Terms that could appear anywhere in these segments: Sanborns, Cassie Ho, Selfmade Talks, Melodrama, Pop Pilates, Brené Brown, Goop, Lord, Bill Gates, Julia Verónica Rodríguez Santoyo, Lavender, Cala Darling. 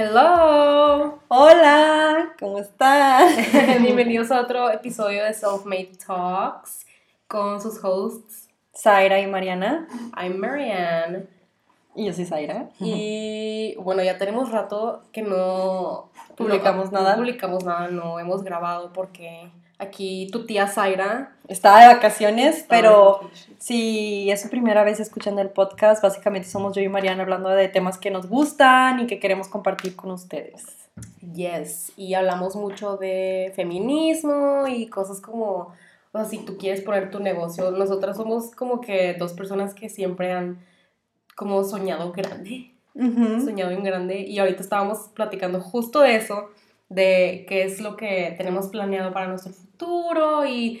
Hello, hola, ¿cómo están? Bienvenidos a otro episodio de Selfmade Talks con sus hosts Zaira y Mariana. I'm Marianne. Y yo soy Zaira. Y bueno, ya tenemos rato que no publicamos nada. No hemos grabado porque aquí tu tía Zaira está de vacaciones, pero si es su primera vez escuchando el podcast, básicamente somos yo y Mariana hablando de temas que nos gustan y que queremos compartir con ustedes. Yes, y hablamos mucho de feminismo y cosas como, o sea, si tú quieres poner tu negocio. Nosotras somos como que dos personas que siempre han como soñado grande, soñado en grande, y ahorita estábamos platicando justo de eso, de qué es lo que tenemos planeado para nuestro futuro. Y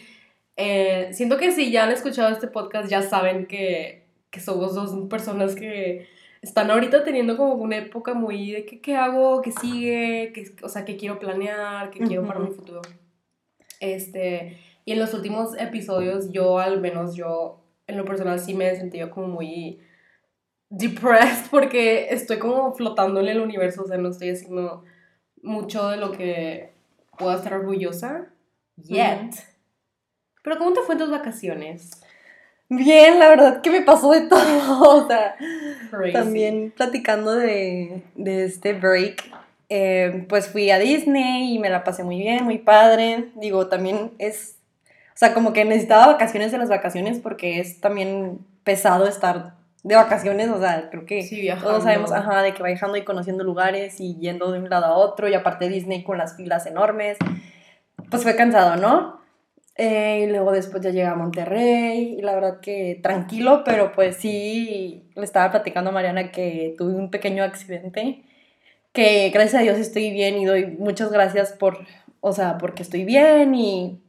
siento que si ya han escuchado este podcast ya saben que somos dos personas que están ahorita teniendo como una época muy de qué hago, qué sigue, o sea, qué quiero planear, qué quiero para mi futuro. Y en los últimos episodios yo en lo personal sí me he sentido como muy depressed porque estoy como flotando en el universo, o sea, no estoy haciendo mucho de lo que puedo estar orgullosa yet. Pero ¿cómo te fue en tus vacaciones? Bien, la verdad que me pasó de todo, o sea, crazy. También platicando de este break, pues fui a Disney y me la pasé muy bien, muy padre. Digo, también es, o sea, como que necesitaba vacaciones de las vacaciones porque es también pesado estar de vacaciones, o sea, creo que sí, todos sabemos, de que viajando y conociendo lugares y yendo de un lado a otro, y aparte Disney con las filas enormes, pues fue cansado, ¿no? Y luego después ya llegué a Monterrey, y la verdad que tranquilo, pero pues sí, le estaba platicando a Mariana que tuve un pequeño accidente, que gracias a Dios estoy bien y doy muchas gracias porque estoy bien y...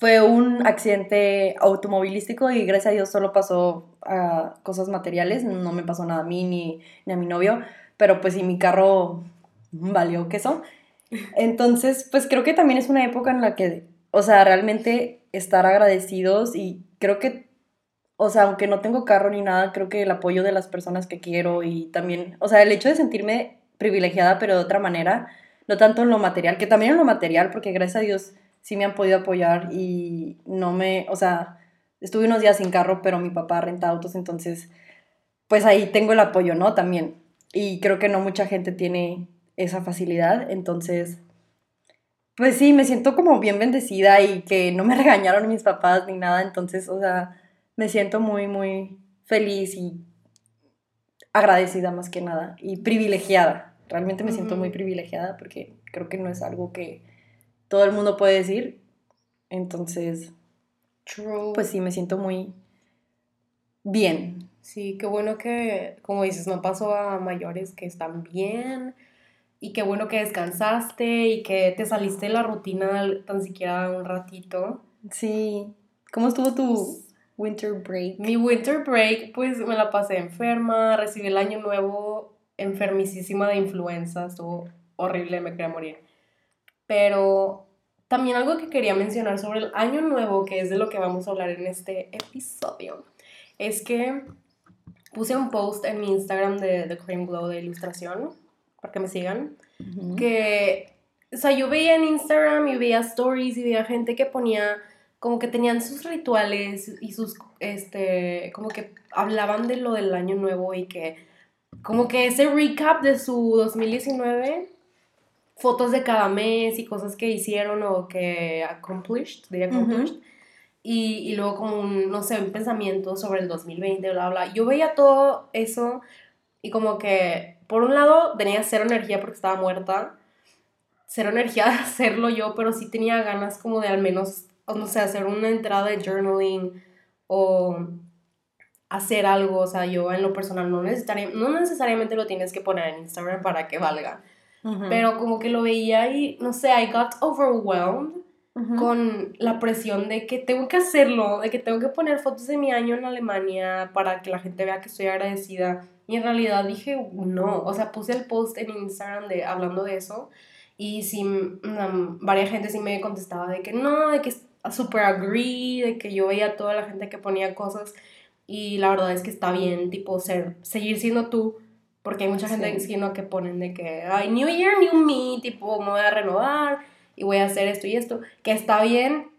Fue un accidente automovilístico y gracias a Dios solo pasó a cosas materiales, no me pasó nada a mí ni a mi novio, pero pues sí, mi carro valió queso. Entonces, pues creo que también es una época en la que, o sea, realmente estar agradecidos, y creo que, o sea, aunque no tengo carro ni nada, creo que el apoyo de las personas que quiero y también, o sea, el hecho de sentirme privilegiada pero de otra manera, no tanto en lo material, que también en lo material, porque gracias a Dios... Sí me han podido apoyar y no me... O sea, estuve unos días sin carro, pero mi papá renta autos, entonces, pues ahí tengo el apoyo, ¿no? También. Y creo que no mucha gente tiene esa facilidad, entonces... Pues sí, me siento como bien bendecida y que no me regañaron mis papás ni nada, entonces, o sea, me siento muy, muy feliz y agradecida más que nada. Y privilegiada. Realmente me siento muy privilegiada porque creo que no es algo que... todo el mundo puede decir, entonces, true. Pues sí, me siento muy bien. Sí, qué bueno que, como dices, no pasó a mayores, que están bien, y qué bueno que descansaste y que te saliste de la rutina tan siquiera un ratito. Sí, ¿cómo estuvo tu winter break? Mi winter break, pues me la pasé enferma, recibí el año nuevo enfermísima de influenza, estuvo horrible, me quería morir. Pero también algo que quería mencionar sobre el año nuevo, que es de lo que vamos a hablar en este episodio, es que puse un post en mi Instagram de The Cream Glow de ilustración, para que me sigan, que, o sea, yo veía en Instagram y veía stories y veía gente que ponía, como que tenían sus rituales y sus, como que hablaban de lo del año nuevo y que, como que ese recap de su 2019... fotos de cada mes y cosas que hicieron o que accomplished. Y luego como un, no sé, un pensamiento sobre el 2020, bla, bla. Yo veía todo eso y como que, por un lado, tenía cero energía porque estaba muerta, cero energía de hacerlo yo, pero sí tenía ganas como de al menos, no sé, hacer una entrada de journaling o hacer algo. O sea, yo en lo personal no necesariamente lo tienes que poner en Instagram para que valga. Pero como que lo veía y, no sé, I got overwhelmed con la presión de que tengo que hacerlo, de que tengo que poner fotos de mi año en Alemania para que la gente vea que estoy agradecida. Y en realidad dije, no, o sea, puse el post en Instagram hablando de eso y sí, varias gente sí me contestaba de que no, de que super agree, de que yo veía a toda la gente que ponía cosas y la verdad es que está bien, tipo, seguir siendo tú, Porque hay mucha gente sí, que ponen de que, ay, New Year, New Me, tipo, me voy a renovar y voy a hacer esto y esto. Que está bien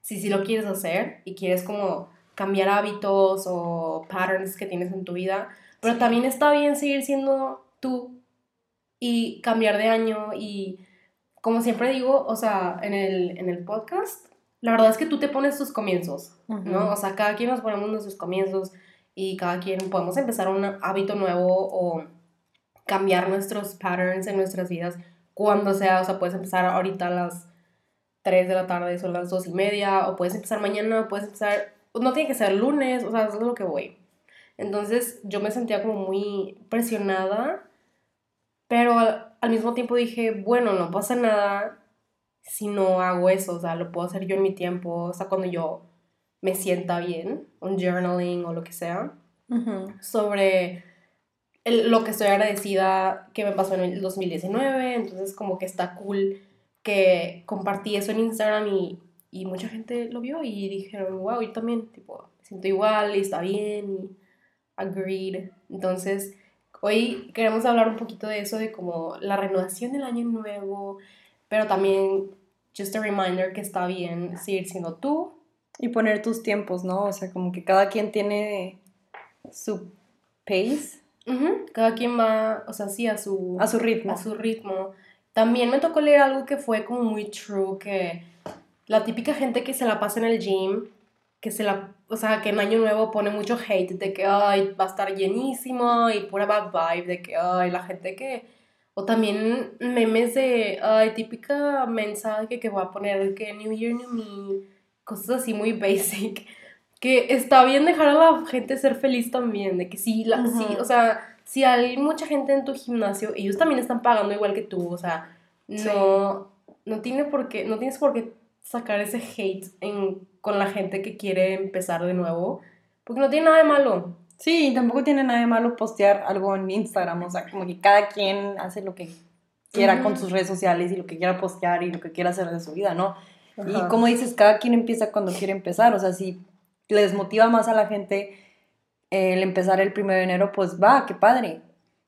si sí lo quieres hacer y quieres como cambiar hábitos o patterns que tienes en tu vida. Pero sí, también está bien seguir siendo tú y cambiar de año. Y como siempre digo, o sea, en el podcast, la verdad es que tú te pones tus comienzos, uh-huh, ¿no? O sea, cada quien nos ponemos nuestros comienzos. Y cada quien podemos empezar un hábito nuevo o cambiar nuestros patterns en nuestras vidas cuando sea. O sea, puedes empezar ahorita a las 3 de la tarde, son las 2:30. O puedes empezar mañana, puedes empezar... No tiene que ser lunes, o sea, eso es lo que voy. Entonces, yo me sentía como muy presionada. Pero al mismo tiempo dije, bueno, no pasa nada si no hago eso. O sea, lo puedo hacer yo en mi tiempo. O sea, cuando yo me sienta bien, un journaling o lo que sea, uh-huh, sobre lo que estoy agradecida que me pasó en el 2019, entonces como que está cool que compartí eso en Instagram y mucha gente lo vio y dijeron, wow, yo también, tipo, me siento igual y está bien, y agreed. Entonces, hoy queremos hablar un poquito de eso, de como la renovación del año nuevo, pero también just a reminder que está bien seguir siendo tú, y poner tus tiempos, ¿no? O sea, como que cada quien tiene su pace. Uh-huh. Cada quien va, o sea, sí, a su ritmo. A su ritmo. También me tocó leer algo que fue como muy true, que la típica gente que se la pasa en el gym, o sea, que en Año Nuevo pone mucho hate de que, ay, va a estar llenísimo, y pura bad vibe de que, ay, la gente que... O también memes de, ay, típica mensaje que va a poner que New Year, New Me... Cosas así muy basic, que está bien dejar a la gente ser feliz también, de que sí, o sea, si hay mucha gente en tu gimnasio, ellos también están pagando igual que tú, o sea, no tienes por qué sacar ese hate con la gente que quiere empezar de nuevo, porque no tiene nada de malo. Sí, tampoco tiene nada de malo postear algo en Instagram, o sea, como que cada quien hace lo que quiera, uh-huh, con sus redes sociales y lo que quiera postear y lo que quiera hacer de su vida, ¿no? Ajá. Y como dices, cada quien empieza cuando quiere empezar, o sea, si les motiva más a la gente el empezar el 1 de enero, pues va, qué padre.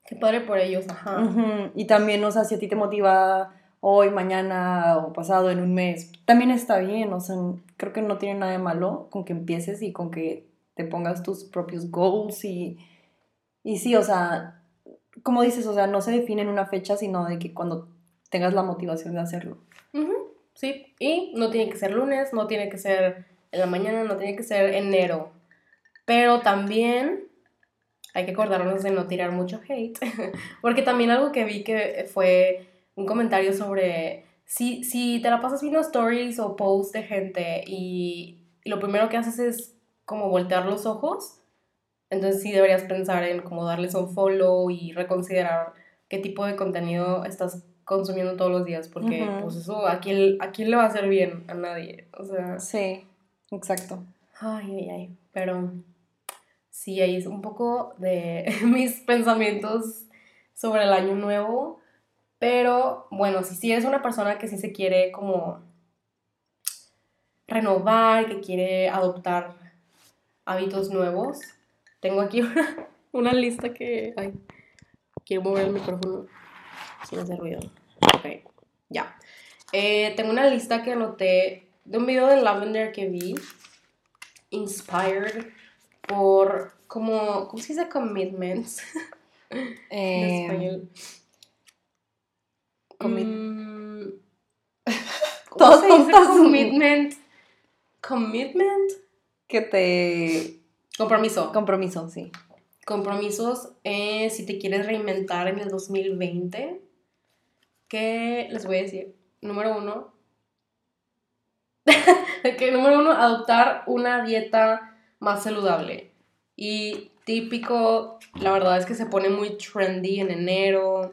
Qué padre por ellos, ajá. Uh-huh. Y también, o sea, si a ti te motiva hoy, mañana o pasado, en un mes, también está bien, o sea, creo que no tiene nada de malo con que empieces y con que te pongas tus propios goals y sí, o sea, como dices, o sea, no se define en una fecha, sino de que cuando tengas la motivación de hacerlo. Uh-huh. Sí, y no tiene que ser lunes, no tiene que ser en la mañana, no tiene que ser enero. Pero también hay que acordarnos de no tirar mucho hate. Porque también algo que vi que fue un comentario sobre si te la pasas viendo stories o posts de gente y lo primero que haces es como voltear los ojos, entonces sí deberías pensar en como darles un follow y reconsiderar qué tipo de contenido estás consumiendo todos los días, porque uh-huh, pues eso, ¿a quién le va a hacer bien? A nadie, o sea... Sí, exacto. Ay, pero sí, ahí es un poco de mis pensamientos sobre el año nuevo, pero bueno, si eres una persona que sí se quiere como renovar, que quiere adoptar hábitos nuevos, tengo aquí una lista que... Ay, quiero mover el micrófono sin hacer ruido. Ok, ya. Tengo una lista que anoté de un video de Lavender que vi, inspired por, como, ¿cómo se dice? Commitments. En español. ¿Cómo se dice commitment? ¿Commitment? Que te... Compromiso, sí. Compromisos, si te quieres reinventar en el 2020... ¿Qué les voy a decir? Número 1. Que número 1, adoptar una dieta más saludable. Y típico, la verdad es que se pone muy trendy en enero.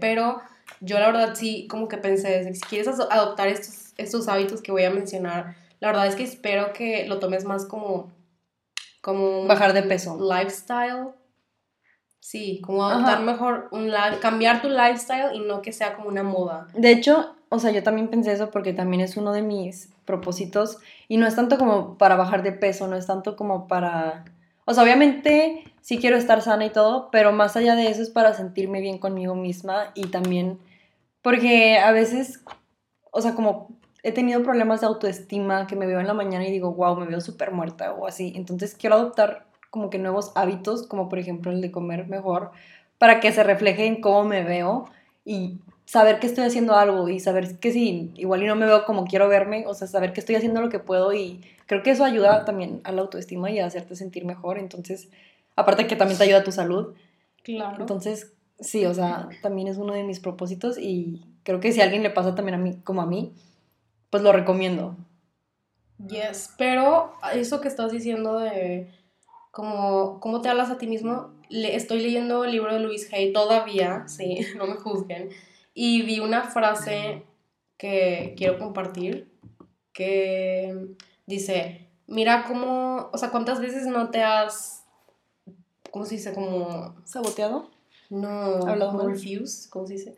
Pero yo la verdad sí, como que pensé, si quieres adoptar estos hábitos que voy a mencionar, la verdad es que espero que lo tomes más como bajar de peso. Lifestyle. Sí, como adoptar, ajá, mejor, cambiar tu lifestyle y no que sea como una moda. De hecho, o sea, yo también pensé eso porque también es uno de mis propósitos. Y no es tanto como para bajar de peso, no es tanto como para... O sea, obviamente sí quiero estar sana y todo, pero más allá de eso es para sentirme bien conmigo misma y también porque a veces, o sea, como he tenido problemas de autoestima que me veo en la mañana y digo, wow, me veo súper muerta o así. Entonces quiero adoptar como que nuevos hábitos, como por ejemplo el de comer mejor, para que se refleje en cómo me veo y saber que estoy haciendo algo y saber que sí, igual y no me veo como quiero verme, o sea, saber que estoy haciendo lo que puedo y creo que eso ayuda también a la autoestima y a hacerte sentir mejor, entonces, aparte que también te ayuda a tu salud. Claro. Entonces, sí, o sea, también es uno de mis propósitos y creo que si a alguien le pasa también a mí, como a mí, pues lo recomiendo. Yes, pero eso que estás diciendo de como, ¿cómo te hablas a ti mismo? Estoy leyendo el libro de Louise Hay todavía, sí, no me juzguen. Y vi una frase que quiero compartir, que dice, mira cómo, o sea, ¿cuántas veces no te has, cómo se dice, como... ¿Saboteado? No, hablado refuse, ¿cómo se dice?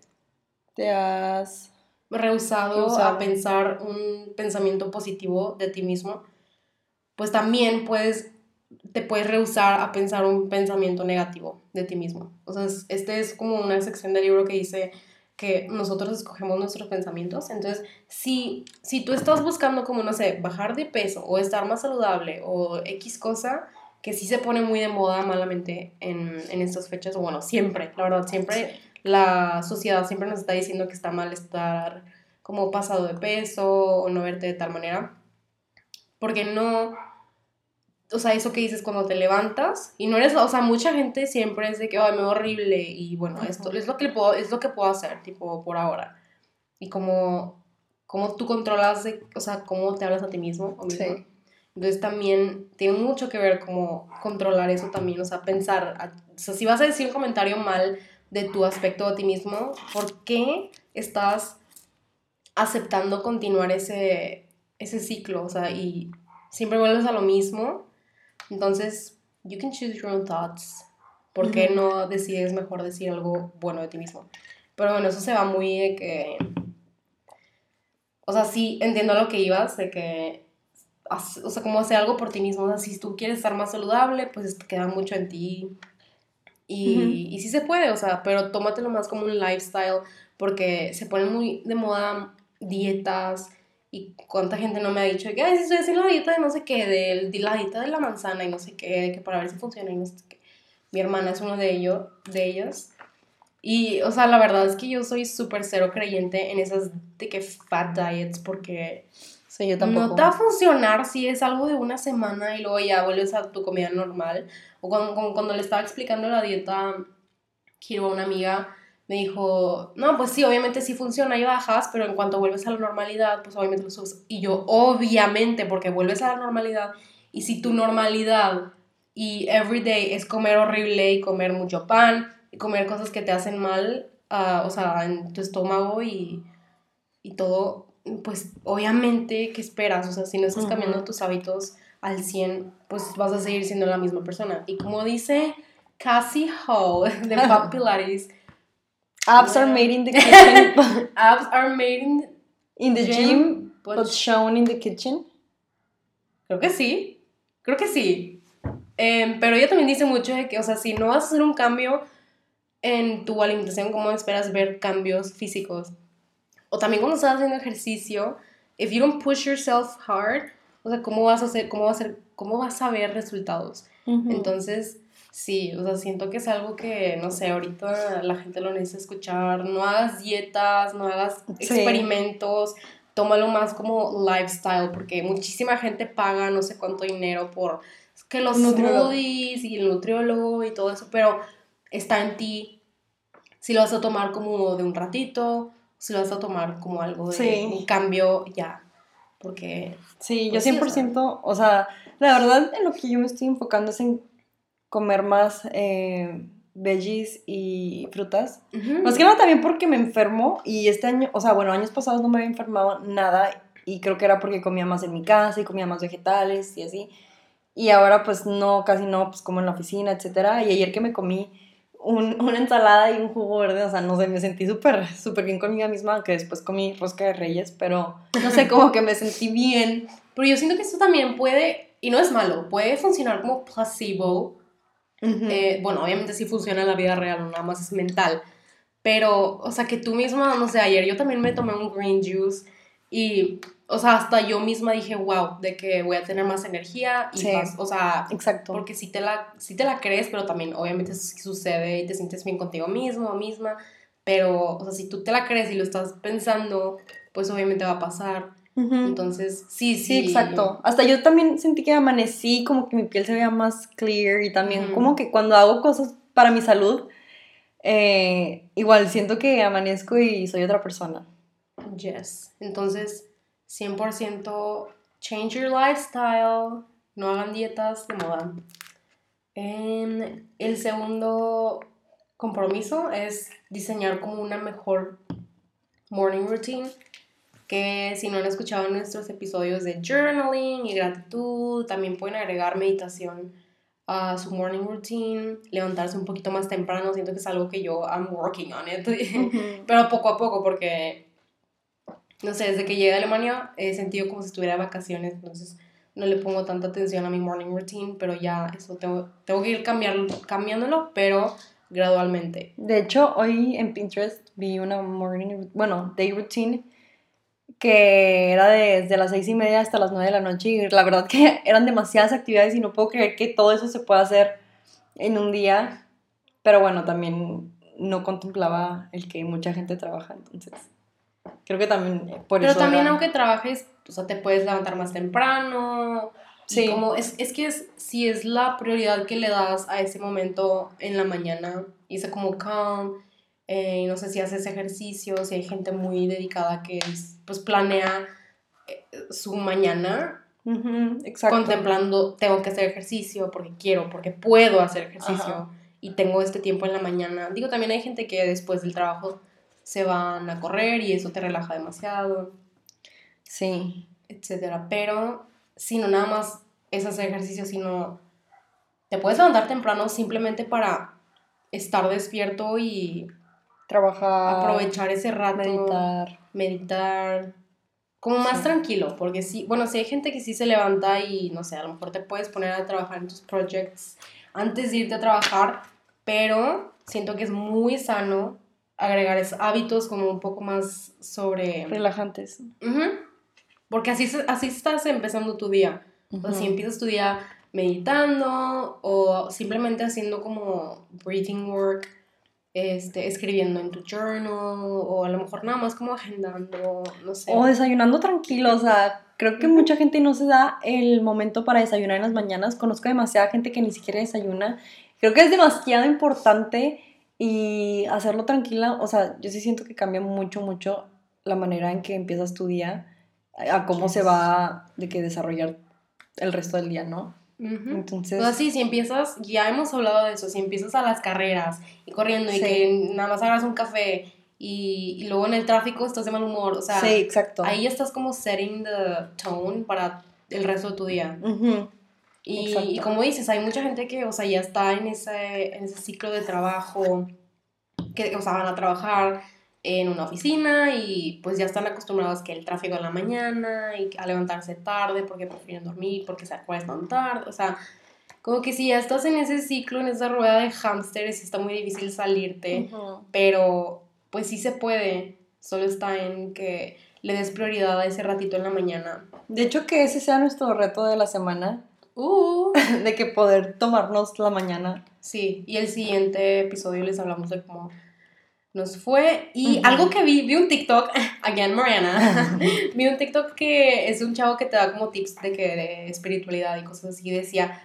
Te has... Rehusado a pensar un pensamiento positivo de ti mismo. Pues también puedes, te puedes rehusar a pensar un pensamiento negativo de ti mismo. O sea, este es como una sección del libro que dice que nosotros escogemos nuestros pensamientos. Entonces, si tú estás buscando como, no sé, bajar de peso o estar más saludable o X cosa, que sí se pone muy de moda malamente en estas fechas, o bueno, siempre, la verdad, siempre sí. La sociedad siempre nos está diciendo que está mal estar como pasado de peso o no verte de tal manera. Porque no... O sea, eso que dices cuando te levantas y no eres, o sea, mucha gente siempre es de que, ay, me veo horrible y bueno, esto es lo que puedo hacer, tipo, por ahora. Y como tú controlas, o sea, cómo te hablas a ti mismo o misma. Sí. Entonces también tiene mucho que ver como controlar eso también, o sea, pensar, o sea, si vas a decir un comentario mal de tu aspecto de ti mismo, ¿por qué estás aceptando continuar ese ciclo? O sea, y siempre vuelves a lo mismo. Entonces, you can choose your own thoughts. ¿Por qué no decides mejor decir algo bueno de ti mismo? Pero bueno, eso se va muy de que... O sea, sí, entiendo lo que ibas, de que... O sea, como hacer algo por ti mismo. O sea, si tú quieres estar más saludable, pues queda mucho en ti. Y sí se puede, o sea, pero tómatelo más como un lifestyle, porque se ponen muy de moda dietas... Y cuánta gente no me ha dicho que, ay, si estoy haciendo la dieta de no sé qué, de la dieta de la manzana y no sé qué, que para ver si funciona y no sé qué. Mi hermana es uno de ellas. Y, o sea, la verdad es que yo soy súper cero creyente en esas de que fat diets, porque sí, yo tampoco. No te va a funcionar si es algo de una semana y luego ya vuelves a tu comida normal. O cuando le estaba explicando la dieta keto a una amiga, me dijo, no, pues sí, obviamente sí funciona y bajas, pero en cuanto vuelves a la normalidad, pues obviamente lo subes. Y yo, obviamente, porque vuelves a la normalidad, y si tu normalidad y everyday es comer horrible y comer mucho pan, y comer cosas que te hacen mal, o sea, en tu estómago y todo, pues obviamente, ¿qué esperas? O sea, si no estás cambiando tus hábitos al 100, pues vas a seguir siendo la misma persona. Y como dice Cassie Ho de Pop Pilates, abs are made in the kitchen. Abs are made in the gym, but shown in the kitchen. Creo que sí. Pero ella también dice mucho de que, o sea, si no vas a hacer un cambio en tu alimentación, ¿cómo esperas ver cambios físicos? O también cuando estás haciendo ejercicio, if you don't push yourself hard, o sea, ¿cómo vas a ver resultados? Entonces... Sí, o sea, siento que es algo que, no sé, ahorita la gente lo necesita escuchar. No hagas dietas, no hagas experimentos, tómalo más como lifestyle, porque muchísima gente paga no sé cuánto dinero por que los smoothies y el nutriólogo y todo eso, pero está en ti si lo vas a tomar como de un ratito, si lo vas a tomar como algo de un cambio ya, porque... Sí, pues yo 100%, o sea, la verdad en lo que yo me estoy enfocando es en comer más veggies y frutas. Más que nada también porque me enfermo y este año, o sea, bueno, años pasados no me había enfermado nada y creo que era porque comía más en mi casa y comía más vegetales y así. Y ahora pues no, casi no, pues como en la oficina, etcétera. Y ayer que me comí una ensalada y un jugo verde, o sea, no sé, me sentí súper bien conmigo misma, aunque después comí rosca de reyes, pero no sé, como que me sentí bien. Pero yo siento que esto también puede... y no es malo, puede funcionar como placebo. Uh-huh. Bueno, obviamente sí funciona en la vida real, nada más es mental. Pero, o sea, que tú misma, no sé, ayer yo también me tomé un green juice y, o sea, hasta yo misma dije, wow, de que voy a tener más energía y sí, más, o sea, exacto, porque sí te la crees, pero también obviamente sucede y te sientes bien contigo mismo o misma, pero, o sea, si tú te la crees y lo estás pensando, pues obviamente va a pasar. Uh-huh. Entonces, sí, exacto. Hasta yo también sentí que amanecí, como que mi piel se veía más clear y también, uh-huh, como que cuando hago cosas para mi salud, igual siento que amanezco y soy otra persona. Yes. Entonces, 100% change your lifestyle, no hagan dietas de moda. El segundo compromiso es diseñar como una mejor morning routine, que si no han escuchado nuestros episodios de journaling y gratitud, también pueden agregar meditación a su morning routine, levantarse un poquito más temprano. Siento que es algo que yo I'm working on it, uh-huh, pero poco a poco, porque no sé, desde que llegué a Alemania he sentido como si estuviera de vacaciones, entonces no le pongo tanta atención a mi morning routine, pero ya eso tengo que ir cambiándolo, pero gradualmente. De hecho, hoy en Pinterest vi una day routine que era desde las 6:30 hasta las 9:00 p.m. y la verdad que eran demasiadas actividades y no puedo creer que todo eso se pueda hacer en un día, pero bueno, también no contemplaba el que mucha gente trabaja, entonces creo que también por pero eso... Pero también era... aunque trabajes, o sea, te puedes levantar más temprano, sí, como si es la prioridad que le das a ese momento en la mañana, y se como calm. No sé si haces ejercicio, si hay gente muy dedicada que pues planea su mañana, uh-huh, exacto, contemplando, tengo que hacer ejercicio porque quiero, porque puedo hacer ejercicio, uh-huh, y tengo este tiempo en la mañana. Digo, también hay gente que después del trabajo se van a correr y eso te relaja demasiado, sí, etcétera. Pero si no nada más es hacer ejercicio, sino te puedes levantar temprano simplemente para estar despierto y... trabajar, aprovechar ese rato, meditar, como más, sí, tranquilo, porque sí, bueno, sí hay gente que sí se levanta y, no sé, a lo mejor te puedes poner a trabajar en tus projects antes de irte a trabajar, pero siento que es muy sano agregar esos hábitos como un poco más sobre... relajantes. Uh-huh. Porque así estás empezando tu día, uh-huh, o sea, si empiezas tu día meditando o simplemente haciendo como breathing work, escribiendo en tu journal, o a lo mejor nada más como agendando, no sé. O desayunando tranquilo, o sea, creo que mucha gente no se da el momento para desayunar en las mañanas. Conozco demasiada gente que ni siquiera desayuna. Creo que es demasiado importante y hacerlo tranquila, o sea, yo sí siento que cambia mucho, mucho la manera en que empiezas tu día a cómo se va de que desarrollar el resto del día, ¿no? Uh-huh. Entonces, o sea, sí, si empiezas, ya hemos hablado de eso, si empiezas a las carreras y corriendo, sí, y que nada más agarras un café y luego en el tráfico estás de mal humor, o sea, sí, exacto, ahí estás como setting the tone para el resto de tu día, uh-huh, y como dices, hay mucha gente que, o sea, ya está en ese ciclo de trabajo, que, o sea, van a trabajar en una oficina y pues ya están acostumbrados que el tráfico en la mañana y a levantarse tarde porque prefieren dormir, porque se acuestan tarde, o sea, como que si ya estás en ese ciclo, en esa rueda de hámsteres, está muy difícil salirte, uh-huh, pero pues sí se puede, solo está en que le des prioridad a ese ratito en la mañana. De hecho, que ese sea nuestro reto de la semana, de que poder tomarnos la mañana. Sí, y el siguiente episodio les hablamos de cómo nos fue, y uh-huh, algo que vi un TikTok, again Mariana, vi un TikTok que es un chavo que te da como tips de espiritualidad y cosas así, decía,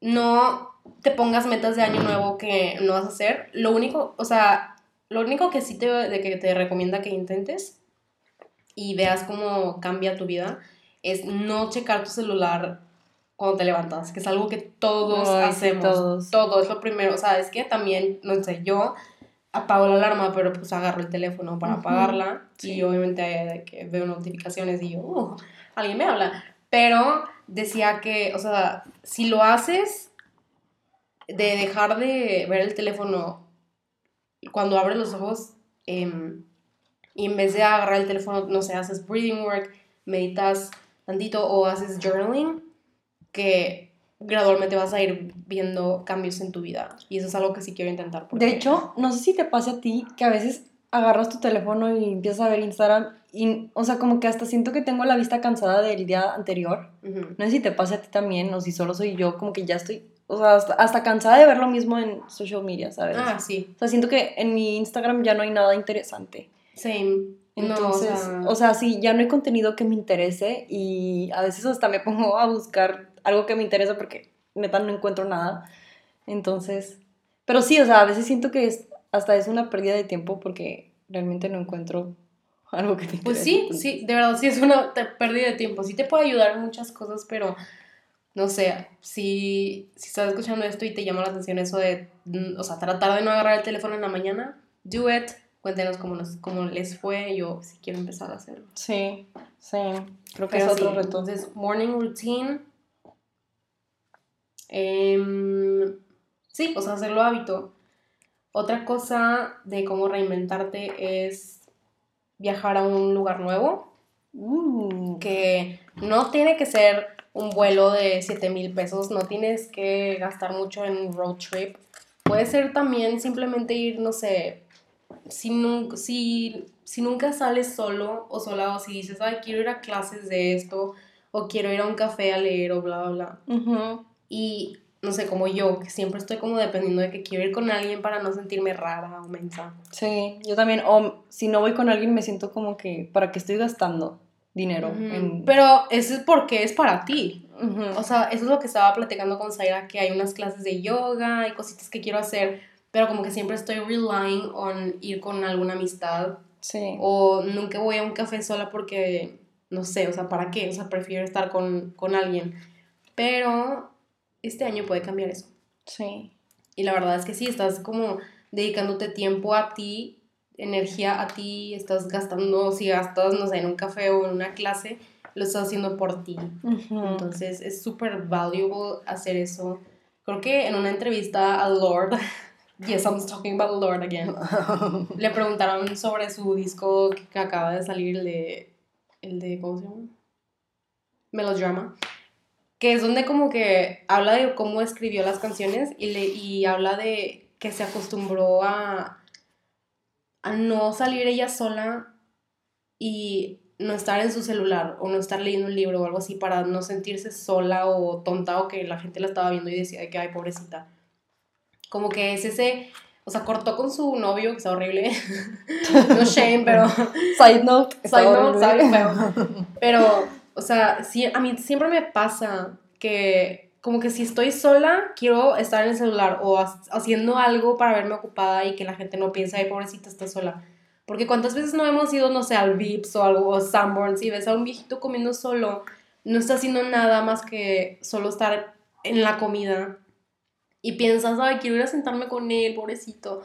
no te pongas metas de año nuevo que no vas a hacer, lo único que sí te recomienda que intentes y veas cómo cambia tu vida, es no checar tu celular cuando te levantas, que es algo que todos hacemos, todo es lo primero, o sea, es que también, no sé, yo apago la alarma, pero pues agarro el teléfono para apagarla, sí, y obviamente veo notificaciones y yo, alguien me habla, pero decía que, o sea, si lo haces de dejar de ver el teléfono cuando abres los ojos, y en vez de agarrar el teléfono, no sé, haces breathing work, meditas tantito o haces journaling, que gradualmente vas a ir viendo cambios en tu vida. Y eso es algo que sí quiero intentar. Porque... De hecho, no sé si te pasa a ti que a veces agarras tu teléfono y empiezas a ver Instagram y, o sea, como que hasta siento que tengo la vista cansada del día anterior. Uh-huh. No sé si te pasa a ti también o si solo soy yo, como que ya estoy... O sea, hasta cansada de ver lo mismo en social media, ¿sabes? Ah, sí. O sea, siento que en mi Instagram ya no hay nada interesante. Same. Entonces, no, o sea, sí, ya no hay contenido que me interese y a veces hasta me pongo a buscar algo que me interesa porque neta no encuentro nada. Entonces, pero sí, o sea, a veces siento que hasta es una pérdida de tiempo porque realmente no encuentro algo que me interese. Pues sí, sí, de verdad, sí es una pérdida de tiempo. Sí te puede ayudar en muchas cosas, pero... No sé, si estás escuchando esto y te llama la atención eso de, o sea, tratar de no agarrar el teléfono en la mañana, do it, cuéntenos cómo les fue, yo si quiero empezar a hacerlo. Sí, creo que es otro reto. Entonces, morning routine, sí, o sea, hacerlo hábito. Otra cosa de cómo reinventarte es viajar a un lugar nuevo, que no tiene que ser... un vuelo de 7,000 pesos, no tienes que gastar mucho en un road trip. Puede ser también simplemente ir, no sé, si nunca sales solo o sola, o si dices, ay, quiero ir a clases de esto, o quiero ir a un café a leer, o bla, bla, bla. Uh-huh. Y, no sé, como yo, que siempre estoy como dependiendo de que quiero ir con alguien para no sentirme rara o mensa. Sí, yo también, o si no voy con alguien me siento como que, ¿para qué estoy gastando dinero? Uh-huh. Pero eso es porque es para ti. Uh-huh. O sea, eso es lo que estaba platicando con Zaira, que hay unas clases de yoga y cositas que quiero hacer, pero como que siempre estoy relying on ir con alguna amistad. Sí. O nunca voy a un café sola porque, no sé, o sea, ¿para qué? O sea, prefiero estar con alguien. Pero este año puede cambiar eso. Sí. Y la verdad es que sí, estás como dedicándote tiempo a ti, energía a ti, estás gastando, si gastas, no sé, en un café o en una clase, lo estás haciendo por ti. Uh-huh. Entonces, es súper valuable hacer eso. Creo que en una entrevista a Lord, yes, I'm talking about Lord again, le preguntaron sobre su disco que acaba de salir, el de ¿cómo se llama? Melodrama, que es donde como que habla de cómo escribió las canciones y habla de que se acostumbró a no salir ella sola y no estar en su celular o no estar leyendo un libro o algo así para no sentirse sola o tonta o que la gente la estaba viendo y decía que ay, pobrecita. Como que es ese, o sea, cortó con su novio, que está horrible, no shame, pero... Side note, ¿sabes? Pero, o sea, sí, a mí siempre me pasa que... Como que si estoy sola, quiero estar en el celular o haciendo algo para verme ocupada y que la gente no piense, ay, pobrecita, está sola. Porque cuántas veces no hemos ido, no sé, al Vips o algo, o Sanborns, y ves a un viejito comiendo solo, no está haciendo nada más que solo estar en la comida. Y piensas, ay, quiero ir a sentarme con él, pobrecito.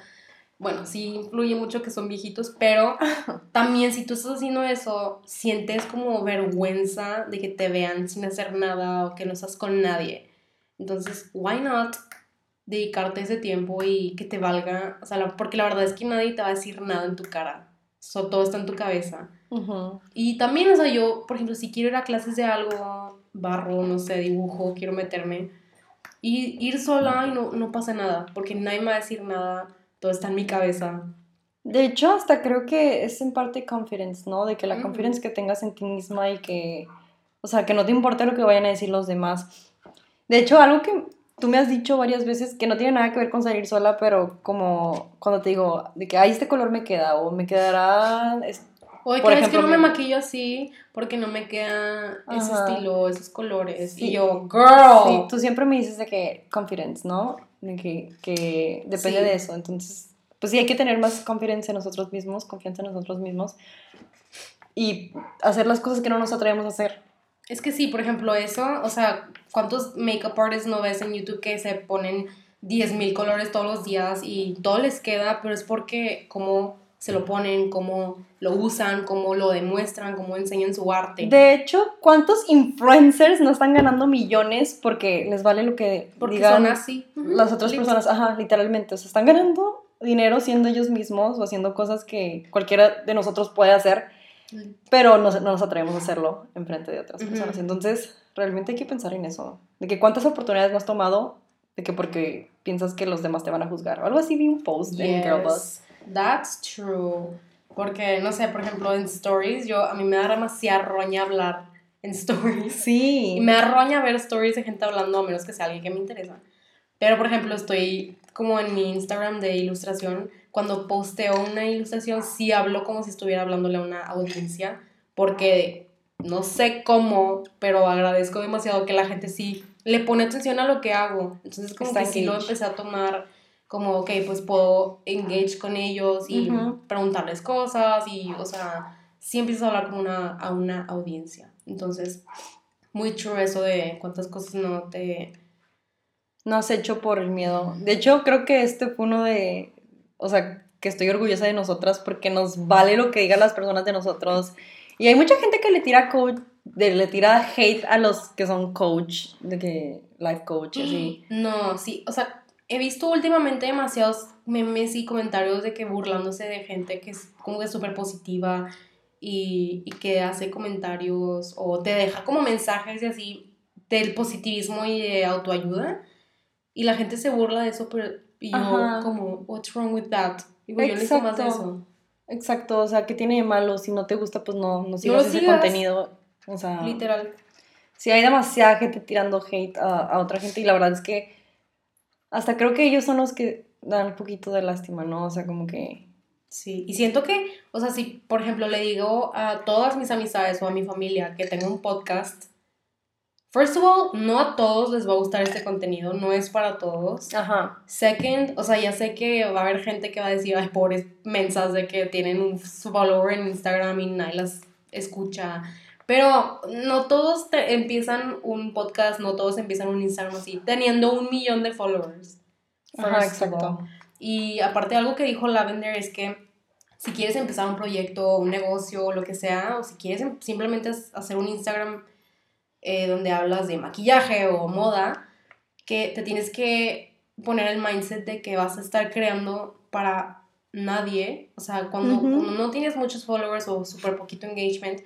Bueno, sí influye mucho que son viejitos, pero también si tú estás haciendo eso, sientes como vergüenza de que te vean sin hacer nada o que no estás con nadie. Entonces, why not dedicarte ese tiempo y que te valga, o sea, porque la verdad es que nadie te va a decir nada en tu cara. So, todo está en tu cabeza. Uh-huh. Y también, o sea, yo, por ejemplo, si quiero ir a clases de algo, barro, no sé, dibujo, quiero meterme, y ir sola y no pasa nada, porque nadie me va a decir nada. Todo está en mi cabeza. De hecho, hasta creo que es en parte confidence, ¿no? De que la confidence que tengas en ti misma y que... O sea, que no te importe lo que vayan a decir los demás. De hecho, algo que tú me has dicho varias veces, que no tiene nada que ver con salir sola, pero como cuando te digo de que, ay, este color me queda, o me quedará... Oye, ¿crees que no me maquillo así? Porque no me queda ese estilo, esos colores. Sí. Y yo, girl... Sí, tú siempre me dices de que confidence, ¿no? Que depende de eso. Entonces, pues sí, hay que tener más confianza en nosotros mismos y hacer las cosas que no nos atrevemos a hacer. Es que sí, por ejemplo, eso, o sea, ¿cuántos makeup artists no ves en YouTube que se ponen 10,000 colores todos los días y todo les queda? Pero es porque cómo se lo ponen, cómo lo usan, cómo lo demuestran, cómo enseñan su arte. De hecho, ¿cuántos influencers no están ganando millones porque les vale lo que digan las otras personas? Ajá, literalmente. O sea, están ganando dinero siendo ellos mismos o haciendo cosas que cualquiera de nosotros puede hacer. Pero no nos atrevemos a hacerlo enfrente de otras personas. Entonces, realmente hay que pensar en eso. De que cuántas oportunidades no has tomado, de que porque piensas que los demás te van a juzgar. O algo así vi un post en Girlbuzz. That's true. Porque, no sé, por ejemplo, en stories, a mí me da demasiada roña hablar en stories. Sí. Y me da roña ver stories de gente hablando, a menos que sea alguien que me interesa. Pero, por ejemplo, estoy como en mi Instagram de ilustración. Cuando posteo una ilustración, sí hablo como si estuviera hablándole a una audiencia. Porque no sé cómo, pero agradezco demasiado que la gente sí le pone atención a lo que hago. Entonces, como que sí lo empecé a tomar como, ok, pues puedo engage con ellos y preguntarles cosas. Y, o sea, sí empiezas a hablar como a una audiencia. Entonces, muy true eso de cuántas cosas no has hecho por el miedo. De hecho, creo que este fue uno de... O sea, que estoy orgullosa de nosotras porque nos vale lo que digan las personas de nosotros. Y hay mucha gente que le tira hate a los que son coach, de que life coach, así. No, sí, o sea, he visto últimamente demasiados memes y comentarios de que burlándose de gente que es como que súper positiva y que hace comentarios o te deja como mensajes y así del positivismo y de autoayuda. Y la gente se burla de eso, pero... Y yo como, what's wrong with that? Digo, yo le hice más de eso. Exacto, o sea, ¿qué tiene de malo? Si no te gusta, pues no sigas ese contenido. O sea, literal. Sí, hay demasiada gente tirando hate a otra gente. Y la verdad es que hasta creo que ellos son los que dan un poquito de lástima, ¿no? O sea, como que... Sí, y siento que, o sea, si por ejemplo le digo a todas mis amistades o a mi familia que tengo un podcast... First of all, no a todos les va a gustar este contenido, no es para todos. Ajá. Second, o sea, ya sé que va a haber gente que va a decir, ay, pobres mensas de que tienen un follower en Instagram y nadie las escucha. Pero no todos empiezan un podcast, no todos empiezan un Instagram así, teniendo 1,000,000 de followers. Ajá, exacto. Y aparte algo que dijo Lavender es que si quieres empezar un proyecto, un negocio, lo que sea, o si quieres simplemente hacer un Instagram... donde hablas de maquillaje o moda, que te tienes que poner el mindset de que vas a estar creando para nadie, o sea, cuando no tienes muchos followers o súper poquito engagement,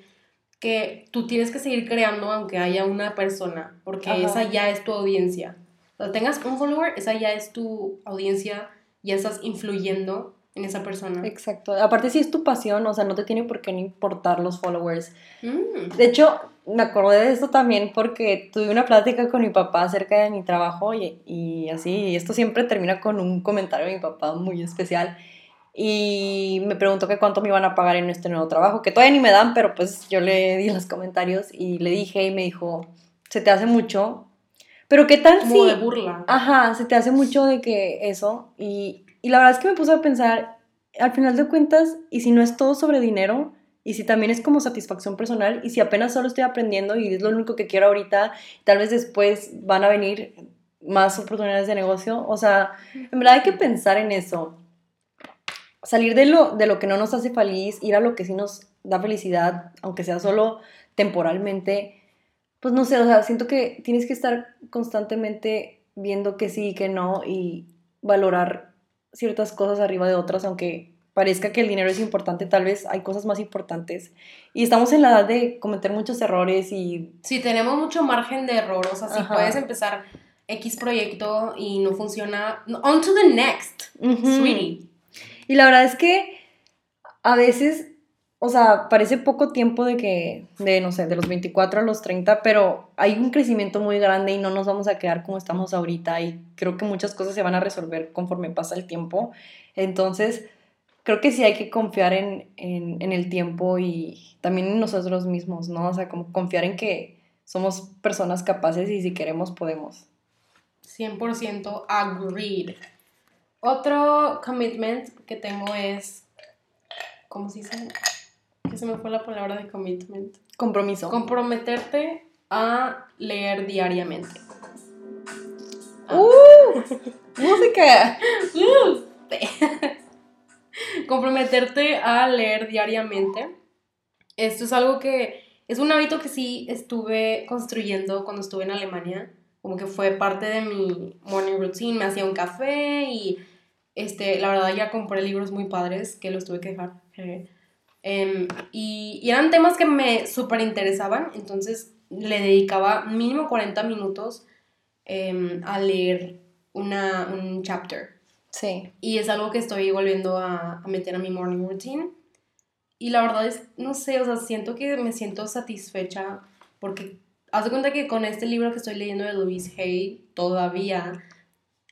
que tú tienes que seguir creando aunque haya una persona, porque esa ya es tu audiencia. Cuando tengas un follower, esa ya es tu audiencia, ya estás influyendo en esa persona. Exacto. Aparte, si es tu pasión, o sea, no te tiene por qué importar los followers. De hecho, me acordé de esto también porque tuve una plática con mi papá acerca de mi trabajo y así, y esto siempre termina con un comentario de mi papá muy especial. Y me preguntó que cuánto me iban a pagar en este nuevo trabajo, que todavía ni me dan, pero pues yo le di los comentarios y le dije y me dijo, se te hace mucho, pero qué tal como si... Como de burla. Ajá, se te hace mucho de que eso Y la verdad es que me puse a pensar, al final de cuentas, y si no es todo sobre dinero, y si también es como satisfacción personal, y si apenas solo estoy aprendiendo y es lo único que quiero ahorita, tal vez después van a venir más oportunidades de negocio. O sea, en verdad hay que pensar en eso. Salir de lo que no nos hace feliz, ir a lo que sí nos da felicidad, aunque sea solo temporalmente. Pues no sé, o sea, siento que tienes que estar constantemente viendo que sí y que no, y valorar ciertas cosas arriba de otras, aunque parezca que el dinero es importante, tal vez hay cosas más importantes, y estamos en la edad de cometer muchos errores y... Sí, tenemos mucho margen de error, o sea, si puedes empezar X proyecto y no funciona, on to the next, sweetie. Y la verdad es que a veces, o sea, parece poco tiempo no sé, de los 24 a los 30, pero hay un crecimiento muy grande y no nos vamos a quedar como estamos ahorita, y creo que muchas cosas se van a resolver conforme pasa el tiempo. Entonces, creo que sí hay que confiar en el tiempo y también en nosotros mismos, ¿no? O sea, como confiar en que somos personas capaces y si queremos, podemos. 100% agreed. Otro commitment que tengo es... ¿Cómo se dice? Que se me fue la palabra de commitment. Compromiso. Comprometerte a leer diariamente. ¡Música! Comprometerte a leer diariamente. Esto es algo que... Es un hábito que sí estuve construyendo cuando estuve en Alemania. Como que fue parte de mi morning routine. Me hacía un café y... la verdad ya compré libros muy padres que los tuve que dejar. Y eran temas que me súper interesaban, entonces le dedicaba mínimo 40 minutos a leer un chapter. Sí. Y es algo que estoy volviendo a meter a mi morning routine. Y la verdad es, no sé, o sea, siento que me siento satisfecha porque haz de cuenta que con este libro que estoy leyendo de Louise Hay, todavía,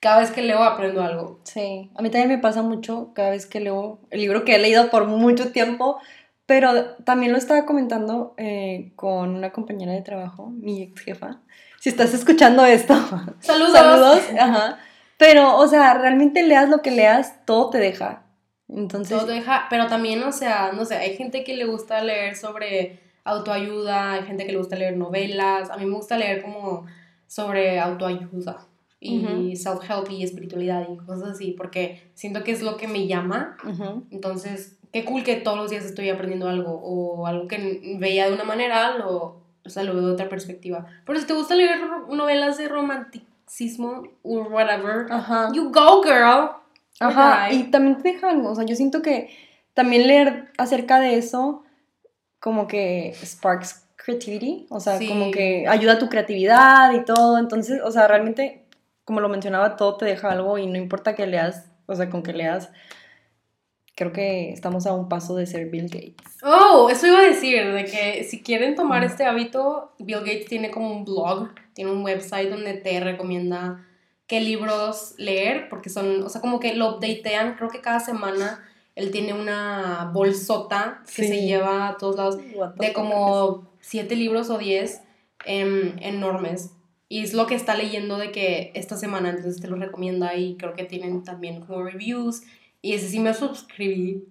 cada vez que leo aprendo algo. Sí, a mí también me pasa mucho cada vez que leo el libro que he leído por mucho tiempo, pero también lo estaba comentando con una compañera de trabajo, mi ex jefa. Si estás escuchando esto, ¡saludos! ¡Saludos! Ajá. Pero, o sea, realmente leas lo que leas, todo te deja. Entonces, todo deja, pero también, o sea, no sé, hay gente que le gusta leer sobre autoayuda, hay gente que le gusta leer novelas, a mí me gusta leer como sobre autoayuda y uh-huh. self-help y espiritualidad y cosas así, porque siento que es lo que me llama, uh-huh. entonces, qué cool que todos los días estoy aprendiendo algo, o algo que veía de una manera, lo veo de otra perspectiva, pero si te gusta leer novelas de romanticismo, o whatever, uh-huh. you go girl. Ajá, y también te deja algo, o sea, yo siento que también leer acerca de eso como que sparks creativity, o sea, sí. como que ayuda a tu creatividad y todo, entonces, o sea, realmente, como lo mencionaba, todo te deja algo y no importa que leas, o sea, con que leas, creo que estamos a un paso de ser Bill Gates. Oh, eso iba a decir, de que si quieren tomar este hábito, Bill Gates tiene como un blog, tiene un website donde te recomienda qué libros leer, porque son, o sea, como que lo updatean, creo que cada semana él tiene una bolsota que sí. se lleva a todos lados de como 7 libros o 10 enormes, y es lo que está leyendo de que esta semana, entonces te lo recomienda, y creo que tienen también como reviews, y ese sí me suscribí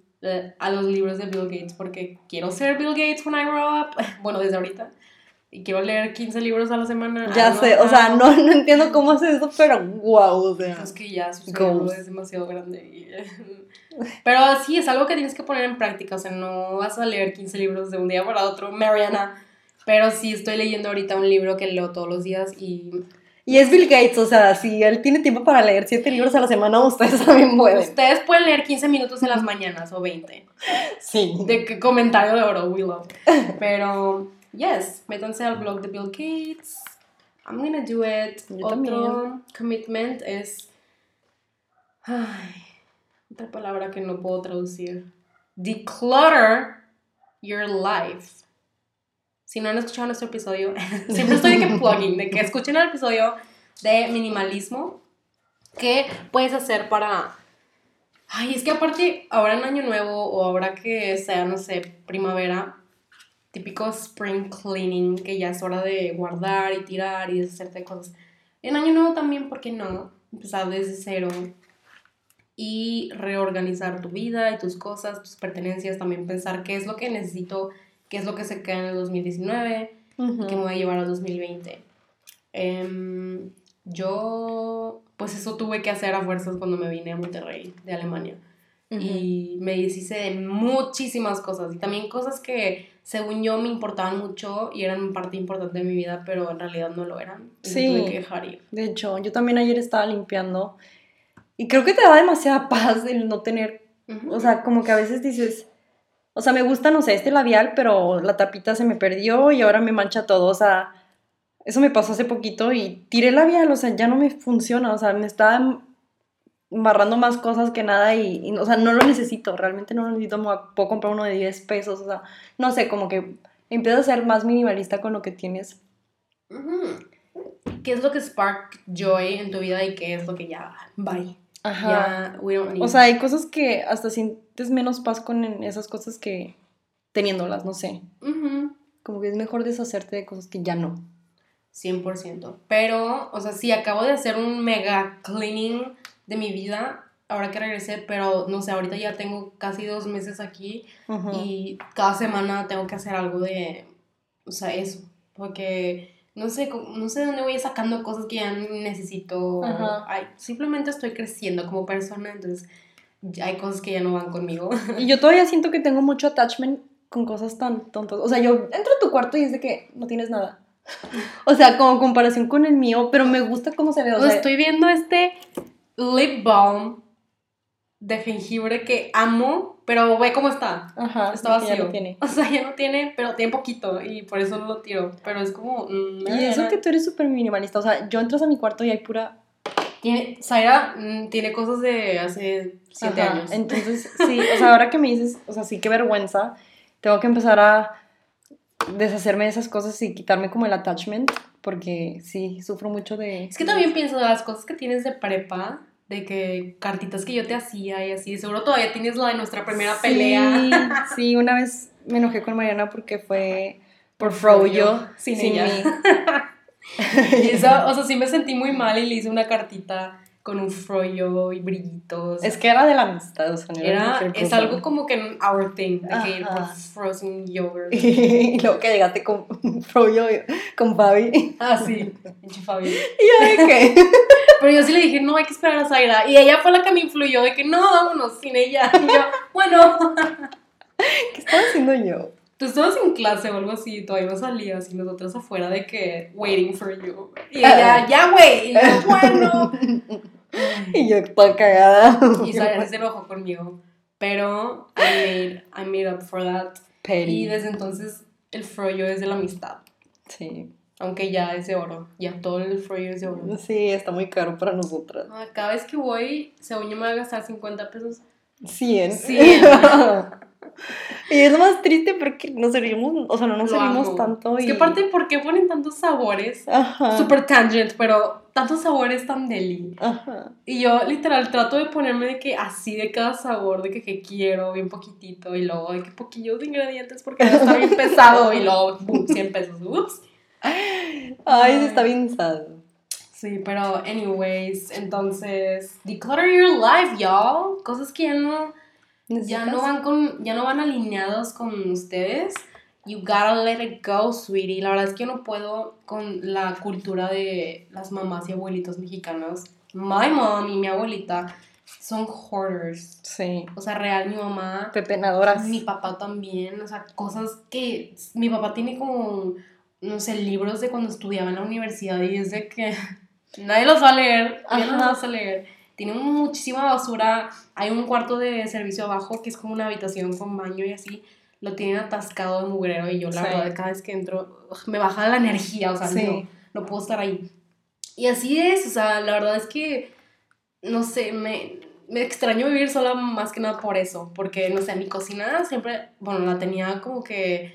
a los libros de Bill Gates, porque quiero ser Bill Gates when I grow up, bueno, desde ahorita. Y quiero leer 15 libros a la semana. Ya sé, o sea, no entiendo cómo haces eso, pero wow, o sea. Es que ya su cerebro es demasiado grande. Pero sí, es algo que tienes que poner en práctica, o sea, no vas a leer 15 libros de un día para otro, Mariana. Pero sí, estoy leyendo ahorita un libro que leo todos los días y... Y es Bill Gates, o sea, si él tiene tiempo para leer 7 libros a la semana, ustedes también pueden. Ustedes pueden leer 15 minutos en las mañanas o 20. Sí. De que comentario de oro, we love. Pero... Yes, métanse al blog de Bill Gates. I'm gonna do it. Yo Otro commitment es... Ay, otra palabra que no puedo traducir. Declutter your life. Si no han escuchado nuestro episodio, siempre estoy de que plugging, de que escuchen el episodio de minimalismo. ¿Qué puedes hacer para... Ay, es que aparte, ahora en Año Nuevo o ahora que sea, no sé, primavera... Típico spring cleaning, que ya es hora de guardar y tirar y deshacerte de cosas. En Año Nuevo también, ¿por qué no? Empezar desde cero y reorganizar tu vida y tus cosas, tus pertenencias. También pensar qué es lo que necesito, qué es lo que se queda en el 2019, uh-huh. qué me voy a llevar al 2020. Yo, pues eso tuve que hacer a fuerzas cuando me vine a Monterrey, de Alemania. Uh-huh. Y me deshice de muchísimas cosas. Y también cosas que... Según yo, me importaban mucho y eran parte importante de mi vida, pero en realidad no lo eran. Sí, tuve que dejar ir. De hecho, yo también ayer estaba limpiando y creo que te da demasiada paz el no tener... Uh-huh. O sea, como que a veces dices... O sea, me gusta, no sé, este labial, pero la tapita se me perdió y ahora me mancha todo. O sea, eso me pasó hace poquito y tiré el labial, o sea, ya no me funciona. O sea, me estaba embarrando más cosas que nada y o sea, no lo necesito, realmente no lo necesito, puedo comprar uno de 10 pesos, o sea, no sé, como que empiezas a ser más minimalista con lo que tienes. ¿Qué es lo que spark joy en tu vida y qué es lo que ya, bye? Ajá. Ya, we don't need. O sea, hay cosas que hasta sientes menos paz con esas cosas que teniéndolas, no sé. Uh-huh. Como que es mejor deshacerte de cosas que ya no. 100%. Pero, o sea, sí, acabo de hacer un mega cleaning de mi vida, ahora que regresé, pero no sé, ahorita ya tengo casi 2 meses aquí, uh-huh. y cada semana tengo que hacer algo de, o sea, eso, porque no sé dónde voy sacando cosas que ya necesito, uh-huh. Ay, simplemente estoy creciendo como persona, entonces hay cosas que ya no van conmigo. Y yo todavía siento que tengo mucho attachment con cosas tan tontas, o sea, yo entro a tu cuarto y es de que no tienes nada. O sea, como comparación con el mío, pero me gusta cómo se ve, o sea, estoy viendo este lip balm de jengibre que amo pero ve cómo está. Ajá, está vacío. Ya no tiene. O sea, ya no tiene, pero tiene poquito y por eso no lo tiro. Pero es como... y eso que tú eres súper minimalista. O sea, yo entras a mi cuarto y hay pura... Zaira tiene cosas de hace 7 años. Entonces, sí, o sea, ahora que me dices, o sea, sí, qué vergüenza. Tengo que empezar a deshacerme de esas cosas y quitarme como el attachment, porque sí, sufro mucho de... Es que también pienso de las cosas que tienes de prepa, de que cartitas que yo te hacía y así. Seguro todavía tienes la de nuestra primera pelea. Sí, una vez me enojé con Mariana porque fue por Froyo sin mí. Y esa, o sea, sí me sentí muy mal y le hice una cartita con un frollo y brillitos. Es que era de la amistad, o sea, no era, es algo como que en our thing, de que ir por frozen yogurt. Y luego que llegaste con un frollo con Fabi. Ah, sí, pinche Fabi. ¿Y yo de qué? Pero yo sí le dije, no, hay que esperar a Zaira. Y ella fue la que me influyó, de que no, vámonos sin ella. Y yo, bueno. ¿Qué estaba haciendo yo? Tú estabas en clase o algo así, todavía no salías, y nosotras afuera de que, waiting for you. Y ella, ya, güey. Y yo, bueno. Y yo, toda cagada. Y Zaira se enojó conmigo. Pero I made up for that. Petty. Y desde entonces, el frollo es de la amistad. Sí. Aunque ya es de oro. Ya todo el frollo es de oro. Sí, está muy caro para nosotras. Ah, cada vez que voy, según yo me va a gastar 50 pesos. 100. 100. Y es lo más triste porque nos servimos, o sea, no nos servimos tanto. Es que aparte, ¿por qué ponen tantos sabores? Ajá. Super tangent, pero tantos sabores tan deli. Ajá. Y yo, literal, trato de ponerme de que así de cada sabor, de que quiero, bien poquitito, y luego de que poquillos de ingredientes porque ya está bien pesado, y luego, boom, 100 pesos, ups. Ay, eso está bien sad. Sí, pero anyways, entonces, declutter your life, y'all. Cosas que ya no van alineados con ustedes. You gotta let it go, sweetie. La verdad es que yo no puedo con la cultura de las mamás y abuelitos mexicanos. My mom y mi abuelita son hoarders. Sí. O sea, real, mi mamá. Pepenadoras. Mi papá también. O sea, cosas que... Mi papá tiene como, no sé, libros de cuando estudiaba en la universidad y es de que nadie los va a leer. Nadie los va a leer. Tiene muchísima basura. Hay un cuarto de servicio abajo que es como una habitación con baño y así. Lo tienen atascado de mugrero. Y yo, la verdad, cada vez que entro, me baja la energía. O sea, no puedo estar ahí. Y así es. O sea, la verdad es que, no sé, me extraño vivir sola más que nada por eso. Porque, no sé, mi cocina siempre, bueno, la tenía como que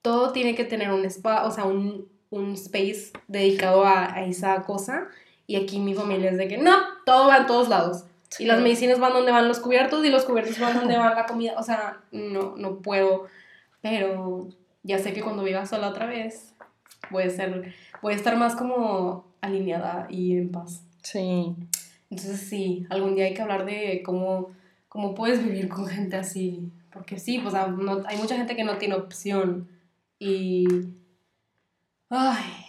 todo tiene que tener un spa, o sea, un space dedicado a esa cosa. Y aquí mi familia es de que no, todo va en todos lados. Sí. Y las medicinas van donde van los cubiertos y los cubiertos van donde van la comida. O sea, no puedo. Pero ya sé que cuando viva sola otra vez voy a estar más como alineada y en paz. Sí. Entonces sí, algún día hay que hablar de cómo puedes vivir con gente así. Porque sí, pues hay mucha gente que no tiene opción. Y... Ay...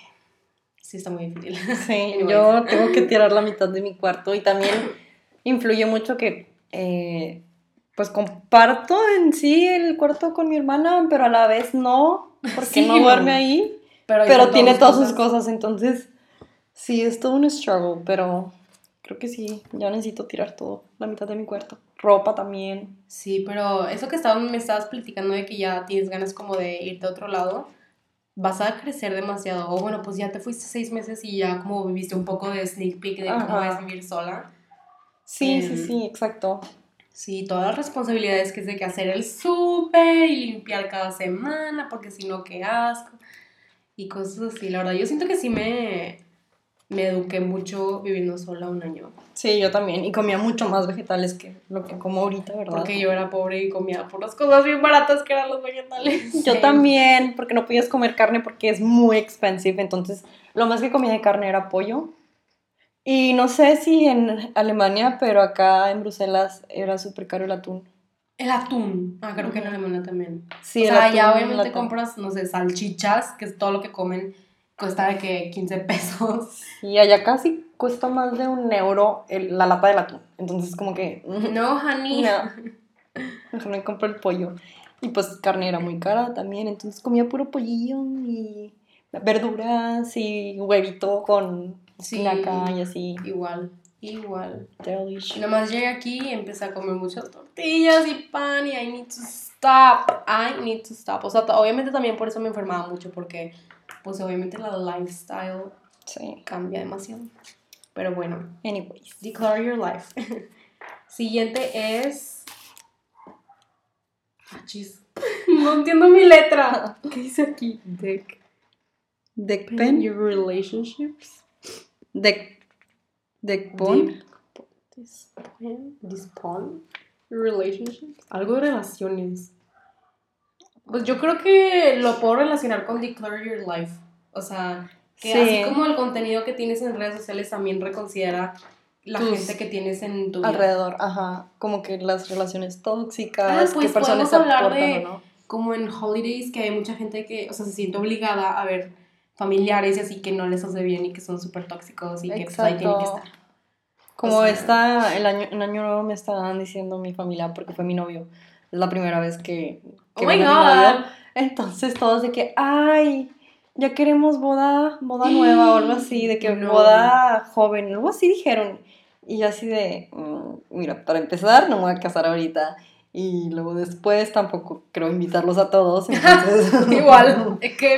Sí, está muy difícil. Sí, yo tengo que tirar la mitad de mi cuarto y también influye mucho que pues comparto en sí el cuarto con mi hermana, pero a la vez no, porque sí, no duerme ahí, pero tiene todas sus cosas, entonces sí, es todo un struggle, pero creo que sí, yo necesito tirar todo, la mitad de mi cuarto, ropa también. Sí, pero eso que me estabas platicando de que ya tienes ganas como de irte a otro lado... Vas a crecer demasiado. O bueno, pues ya te fuiste 6 meses y ya como viviste un poco de sneak peek de cómo vas a vivir sola. Sí, sí, exacto. Sí, todas las responsabilidades que es de que hacer el súper y limpiar cada semana, porque si no, qué asco. Y cosas así. La verdad, yo siento que sí me eduqué mucho viviendo sola un año. Sí, yo también. Y comía mucho más vegetales que lo que como ahorita, ¿verdad? Porque yo era pobre y comía por las cosas bien baratas que eran los vegetales. Sí. Yo también, porque no podías comer carne porque es muy expensive. Entonces, lo más que comía de carne era pollo. Y no sé si en Alemania, pero acá en Bruselas era súper caro el atún. El atún. Ah, creo que en Alemania también. Sí, o sea, allá obviamente compras, no sé, salchichas, que es todo lo que comen. Cuesta de que 15 pesos. Y allá casi cuesta más de €1 la lata de atún. Entonces, como que... No, honey. No. Me compré el pollo. Y pues carne era muy cara también. Entonces comía puro pollillo y verduras y huevito con espinaca y así. Igual. Igual. Delicious. Nomás llegué aquí y empecé a comer muchas tortillas y pan y I need to stop. O sea, obviamente también por eso me enfermaba mucho, porque pues obviamente la lifestyle cambia demasiado. Pero bueno, anyways, declare your life. Siguiente es... Ah, jeez. No entiendo mi letra. ¿Qué dice aquí? Deck pen. Your relationships. Deck pon. Dispon. Relationships. Algo de relaciones. Pues yo creo que lo puedo relacionar con declare your life. O sea, que así como el contenido que tienes en redes sociales también reconsidera la gente que tienes en tu vida. Alrededor, ajá. Como que las relaciones tóxicas, pues, qué personas aportan de, o no. Como en Holidays, que hay mucha gente que, o sea, se siente obligada a ver familiares y así que no les hace bien y que son súper tóxicos y que pues, ahí tienen que estar. Como o sea, está, el año nuevo me estaban diciendo mi familia porque fue mi novio. Es la primera vez que oh my God. Novio. Entonces todos de que, ay... Ya queremos boda nueva o algo así, de que no. Boda joven, algo así dijeron. Y yo así de, mira, para empezar no me voy a casar ahorita. Y luego después tampoco creo invitarlos a todos. Entonces... Igual, es que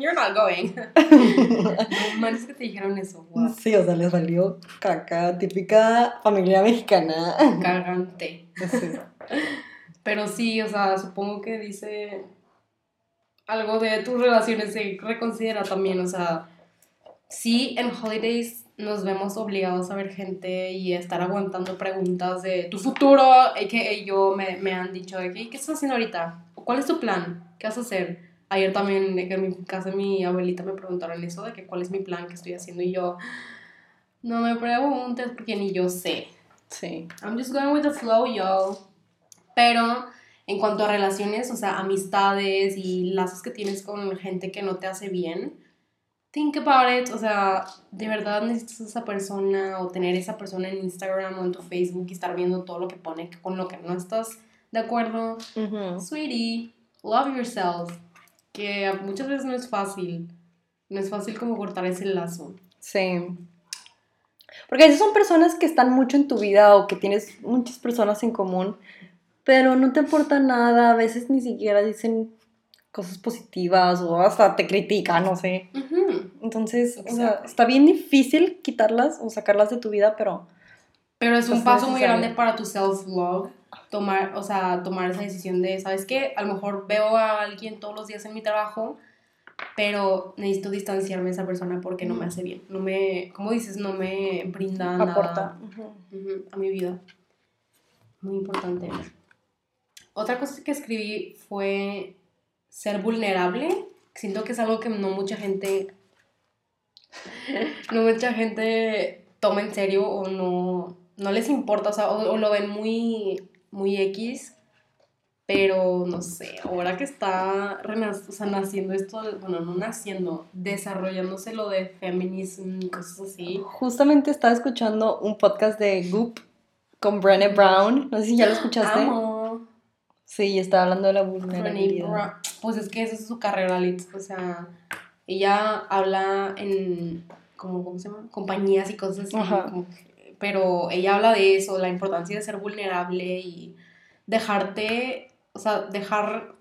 you're not going. No manches que te dijeron eso. Wow. Sí, o sea, les valió caca, típica familia mexicana. Cagante. Sí. Pero sí, o sea, supongo que dice... Algo de tus relaciones se reconsidera también, o sea, sí, en Holidays nos vemos obligados a ver gente y a estar aguantando preguntas de tu futuro, a.k.a. yo me han dicho, de que, ¿qué estás haciendo ahorita? ¿Cuál es tu plan? ¿Qué vas a hacer? Ayer también, en mi casa, mi abuelita me preguntaron eso, de que cuál es mi plan, qué estoy haciendo, y yo, no me preguntes porque ni yo sé. Sí. I'm just going with the flow, yo. Pero... En cuanto a relaciones, o sea, amistades y lazos que tienes con gente que no te hace bien, think about it, o sea, de verdad necesitas a esa persona o tener esa persona en Instagram o en tu Facebook y estar viendo todo lo que pone con lo que no estás de acuerdo. Uh-huh. Sweetie, love yourself, que muchas veces no es fácil como cortar ese lazo. Sí. Porque esas son personas que están mucho en tu vida o que tienes muchas personas en común, pero no te aporta nada, a veces ni siquiera dicen cosas positivas o hasta te critican, no sé. Uh-huh. Entonces, exacto. O sea, está bien difícil quitarlas o sacarlas de tu vida, pero es un paso muy grande para tu self-love, tomar esa decisión de, ¿sabes qué? A lo mejor veo a alguien todos los días en mi trabajo, pero necesito distanciarme de esa persona porque no me hace bien, no me brinda nada. Aporta. Uh-huh. Uh-huh, a mi vida. Muy importante. Otra cosa que escribí fue ser vulnerable. Siento que es algo que no mucha gente toma en serio o no les importa, o sea, o lo ven muy, muy X, pero no sé, ahora que está naciendo esto, bueno, no naciendo, desarrollándose lo de feminismo y cosas así. Justamente estaba escuchando un podcast de Goop con Brené Brown, no sé si ya lo escuchaste. Amo. Sí, estaba hablando de la vulnerabilidad. Pues es que esa es su carrera, Litz. O sea, ella habla en, ¿cómo se llama? Compañías y cosas así. Como, pero ella habla de eso, la importancia de ser vulnerable y dejarte, o sea, dejar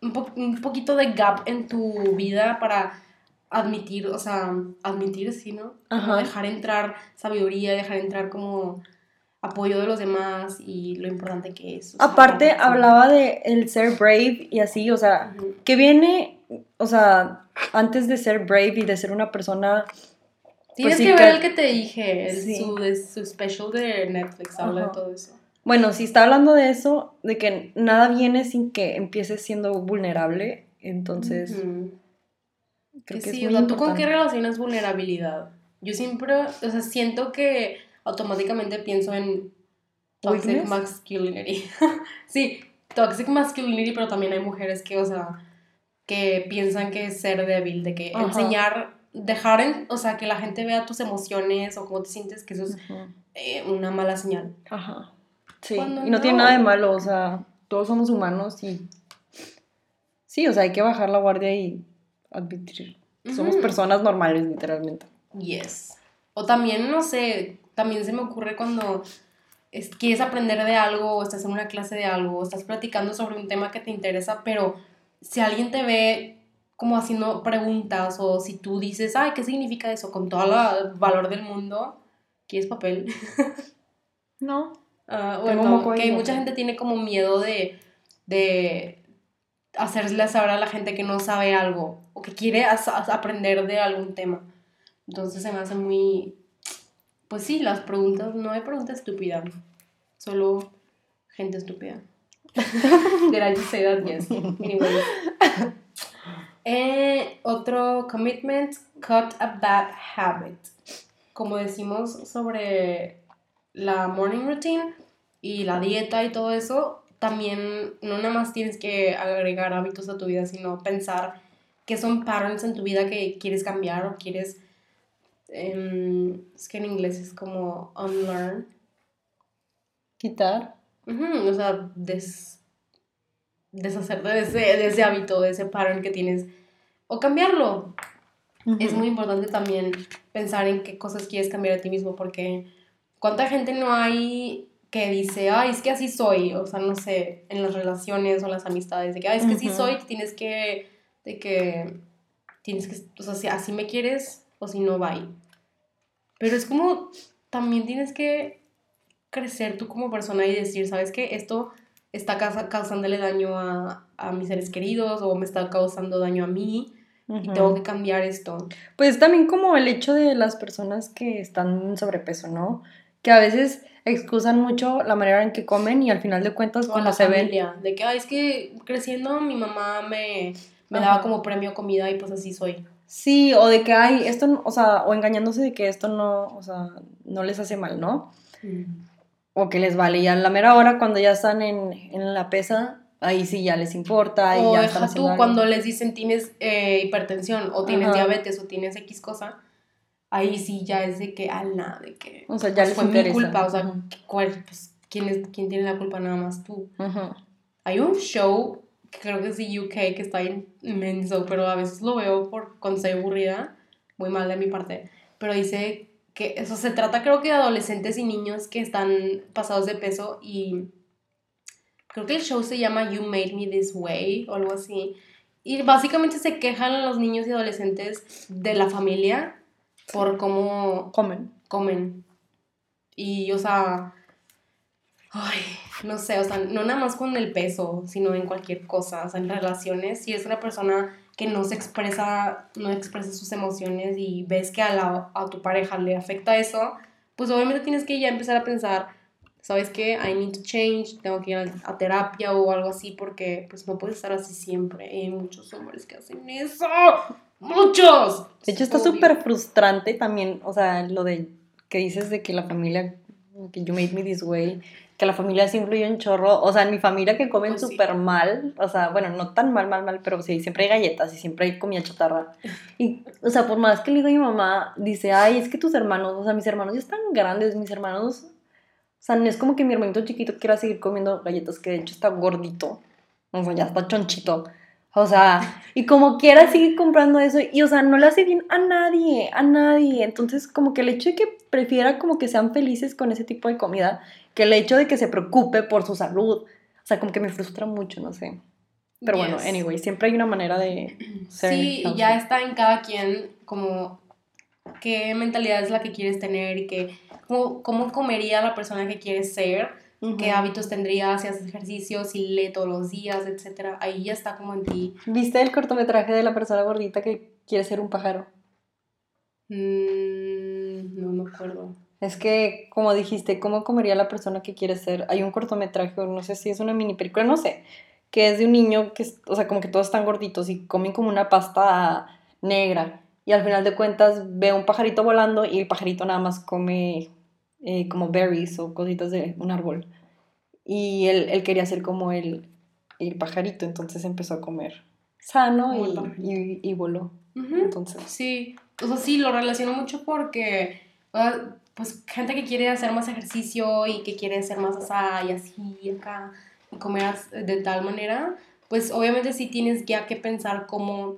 un poquito de gap en tu vida para admitir, o sea, sí, ¿no? Ajá. Dejar entrar sabiduría, dejar entrar como... apoyo de los demás y lo importante que es. O sea, aparte, hablaba de el ser brave y así, o sea, uh-huh. Que viene, o sea, antes de ser brave y de ser una persona... Tienes pues, que ver el que te dije, su special de Netflix, habla uh-huh. de todo eso. Bueno, si está hablando de eso, de que nada viene sin que empieces siendo vulnerable, entonces... Uh-huh. Creo que sí, es muy o sea, ¿tú con qué relacionas vulnerabilidad? Yo siempre, o sea, siento que... automáticamente pienso en toxic ¿Weakness? Masculinity. Sí, toxic masculinity, pero también hay mujeres que, o sea, que piensan que es ser débil, de que uh-huh. enseñar, dejar, o sea, que la gente vea tus emociones o cómo te sientes, que eso es uh-huh. Una mala señal. Ajá. Uh-huh. Sí, cuando y no tiene nada de malo, o sea, todos somos humanos y... Sí, o sea, hay que bajar la guardia y admitir que uh-huh. somos personas normales, literalmente. Yes. O también, no sé... también se me ocurre cuando quieres aprender de algo, o estás en una clase de algo, o estás platicando sobre un tema que te interesa, pero si alguien te ve como haciendo preguntas, o si tú dices, ay, ¿qué significa eso? Con todo el valor del mundo, ¿quieres papel? No. Bueno, que okay, mucha gente tiene como miedo de hacerle saber a la gente que no sabe algo, o que quiere aprender de algún tema. Entonces se me hace muy... Pues sí, las preguntas, no hay pregunta estúpida, solo gente estúpida. Did I just say that? Yes. Anyway. Otro commitment, cut a bad habit. Como decimos sobre la morning routine y la dieta y todo eso, también no nada más tienes que agregar hábitos a tu vida, sino pensar qué son patterns en tu vida que quieres cambiar o quieres... es que en inglés es como unlearn, quitar, o sea, deshacerte de ese hábito, de ese pattern que tienes, o cambiarlo. Es muy importante también pensar en qué cosas quieres cambiar a ti mismo, porque cuánta gente no hay que dice, ay, es que así soy, o sea, no sé, en las relaciones o las amistades, de que, ay, es que así soy, tienes que, o sea, si así me quieres... o si no, bye. Pero es como, también tienes que crecer tú como persona y decir, ¿sabes qué? Esto está causándole daño a mis seres queridos, o me está causando daño a mí, y tengo que cambiar esto. Pues también como el hecho de las personas que están en sobrepeso, ¿no? Que a veces excusan mucho la manera en que comen, y al final de cuentas cuando se ven... de que, ay, es que creciendo mi mamá me daba como premio comida y pues así soy. Sí, o de que hay esto, o sea, o engañándose de que esto no, o sea, no les hace mal, ¿no? O que les vale, y a la mera hora cuando ya están en la pesa, ahí sí ya les importa. O ya deja tú, cuando les dicen tienes hipertensión, o tienes diabetes, o tienes X cosa, ahí sí ya es de que, ala, de que... O sea, ya pues les interesa. Fue mi culpa, o sea, pues, ¿quién tiene la culpa? Nada más tú. Hay un show... creo que es de UK, que está inmenso, pero a veces lo veo cuando estoy aburrida, muy mal de mi parte, pero dice que eso se trata, creo que de adolescentes y niños que están pasados de peso, y creo que el show se llama You Made Me This Way, o algo así, y básicamente se quejan los niños y adolescentes de la familia por cómo comen, y o sea... Ay, no sé, o sea, no nada más con el peso, sino en cualquier cosa, o sea, en relaciones. Si es una persona que no expresa sus emociones y ves que a tu pareja le afecta eso, pues obviamente tienes que ya empezar a pensar, ¿sabes qué? I need to change, tengo que ir a terapia o algo así, porque pues no puedes estar así siempre. Hay muchos hombres que hacen eso, ¡muchos! De hecho, está súper frustrante también, o sea, lo de que dices de que la familia, que you made me this way... que la familia sí influye un chorro, o sea, en mi familia que comen súper mal, o sea, bueno, no tan mal, pero sí, siempre hay galletas y siempre hay comida chatarra, y, o sea, por más que le digo a mi mamá, dice, ay, es que tus hermanos, o sea, mis hermanos ya están grandes, o sea, no es como que mi hermanito chiquito quiera seguir comiendo galletas, que de hecho está gordito, o sea, ya está chonchito, o sea, y como quiera sigue comprando eso, y o sea, no le hace bien a nadie, entonces como que el hecho de que prefiera como que sean felices con ese tipo de comida, que el hecho de que se preocupe por su salud, o sea, como que me frustra mucho, no sé, pero yes. Bueno, anyway, siempre hay una manera de ser, sí, healthy. Ya está en cada quien, como, qué mentalidad es la que quieres tener, y que, cómo comería la persona que quieres ser, qué hábitos tendrías, si haces ejercicio, si lee todos los días, etcétera. Ahí ya está como en ti. ¿Viste el cortometraje de la persona gordita que quiere ser un pájaro? No me acuerdo. Es que, como dijiste, ¿cómo comería la persona que quiere ser? Hay un cortometraje, no sé si es una mini película, no sé, que es de un niño que, o sea, como que todos están gorditos y comen como una pasta negra, y al final de cuentas ve un pajarito volando y el pajarito nada más come... como berries o cositas de un árbol, y él quería ser como el pajarito, entonces empezó a comer sano y voló. Entonces sí, o sea, sí lo relaciono mucho porque pues gente que quiere hacer más ejercicio y que quiere hacer más asada y así acá y comer de tal manera, pues obviamente sí tienes ya que pensar como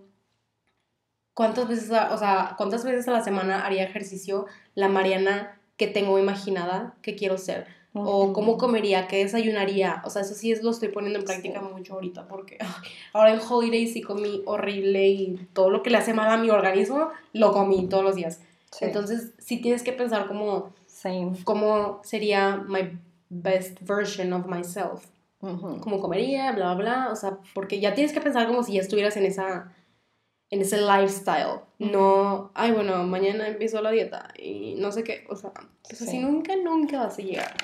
cuántas veces a la semana haría ejercicio la Mariana que tengo imaginada que quiero ser. Uh-huh. O cómo comería, qué desayunaría. O sea, eso sí lo estoy poniendo en práctica mucho ahorita, porque ahora en holidays sí comí horrible y todo lo que le hace mal a mi organismo lo comí todos los días. Sí. Entonces sí tienes que pensar como cómo sería my best version of myself. Uh-huh. Cómo comería, bla, bla, bla. O sea, porque ya tienes que pensar como si ya estuvieras en ese lifestyle. Uh-huh. No, ay, bueno, mañana empiezo la dieta y no sé qué. O sea, pues así nunca vas a llegar.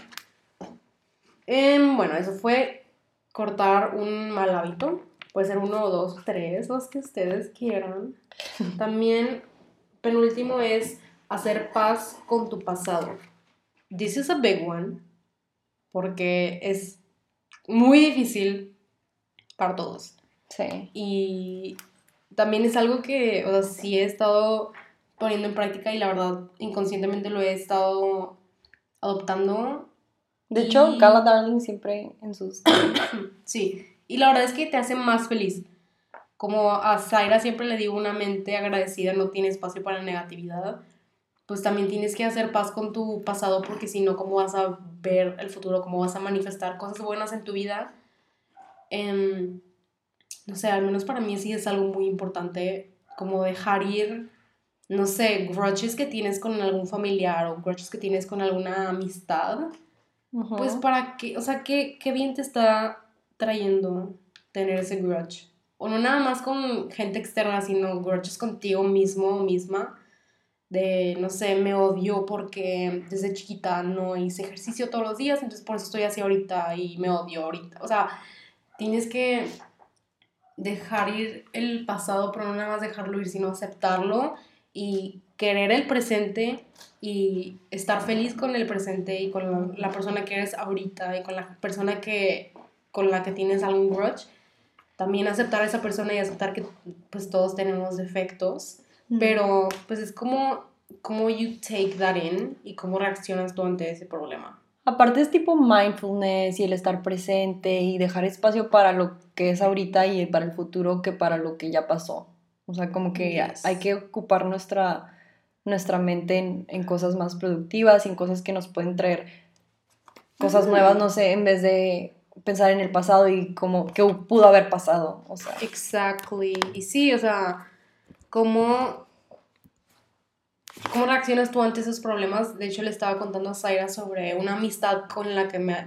Bueno, eso fue cortar un mal hábito. Puede ser 1, 2, 3, los que ustedes quieran. También, penúltimo es hacer paz con tu pasado. This is a big one, porque es muy difícil para todos. Sí. Y también es algo que, o sea, sí he estado poniendo en práctica y la verdad inconscientemente lo he estado adoptando. De hecho, Cala Darling siempre en sus... sí, y la verdad es que te hace más feliz. Como a Zaira siempre le digo, una mente agradecida no tiene espacio para negatividad. Pues también tienes que hacer paz con tu pasado, porque si no, ¿cómo vas a ver el futuro? ¿Cómo vas a manifestar cosas buenas en tu vida? No sé, al menos para mí sí es algo muy importante, como dejar ir, no sé, grudges que tienes con algún familiar o grudges que tienes con alguna amistad. Uh-huh. Pues para qué, o sea, ¿qué bien te está trayendo tener ese grudge? O no nada más con gente externa, sino grudges contigo mismo o misma. De, no sé, me odio porque desde chiquita no hice ejercicio todos los días, entonces por eso estoy así ahorita y me odio ahorita. O sea, tienes que dejar ir el pasado, pero no nada más dejarlo ir, sino aceptarlo y querer el presente y estar feliz con el presente y con la persona que eres ahorita y con la persona con la que tienes algún grudge. También aceptar a esa persona y aceptar que pues todos tenemos defectos, pero pues es como you take that in y cómo reaccionas tú ante ese problema. Aparte es tipo mindfulness y el estar presente y dejar espacio para lo que es ahorita y para el futuro que para lo que ya pasó. O sea, como que hay que ocupar nuestra mente en cosas más productivas, en cosas que nos pueden traer cosas nuevas, no sé, en vez de pensar en el pasado y como qué pudo haber pasado, o sea. Exactly. Y sí, o sea, ¿cómo reaccionas tú ante esos problemas? De hecho, le estaba contando a Zaira sobre una amistad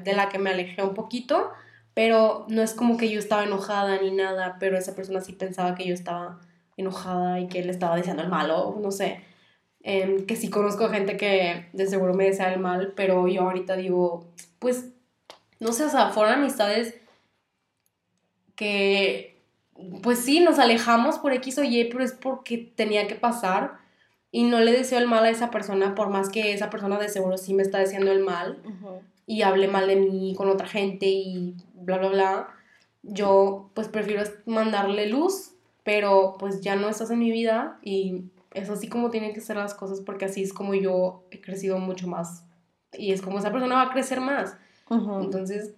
de la que me alejé un poquito, pero no es como que yo estaba enojada ni nada, pero esa persona sí pensaba que yo estaba enojada y que le estaba deseando el malo, no sé. Que sí conozco gente que de seguro me desea el mal, pero yo ahorita digo, pues... No sé, o sea, fueron amistades que, pues sí, nos alejamos por X o Y, pero es porque tenía que pasar y no le deseo el mal a esa persona, por más que esa persona de seguro sí me está deseando el mal y hable mal de mí con otra gente y bla, bla, bla. Yo, pues, prefiero mandarle luz, pero, pues, ya no estás en mi vida y es así como tienen que ser las cosas, porque así es como yo he crecido mucho más y es como esa persona va a crecer más. Uh-huh. Entonces,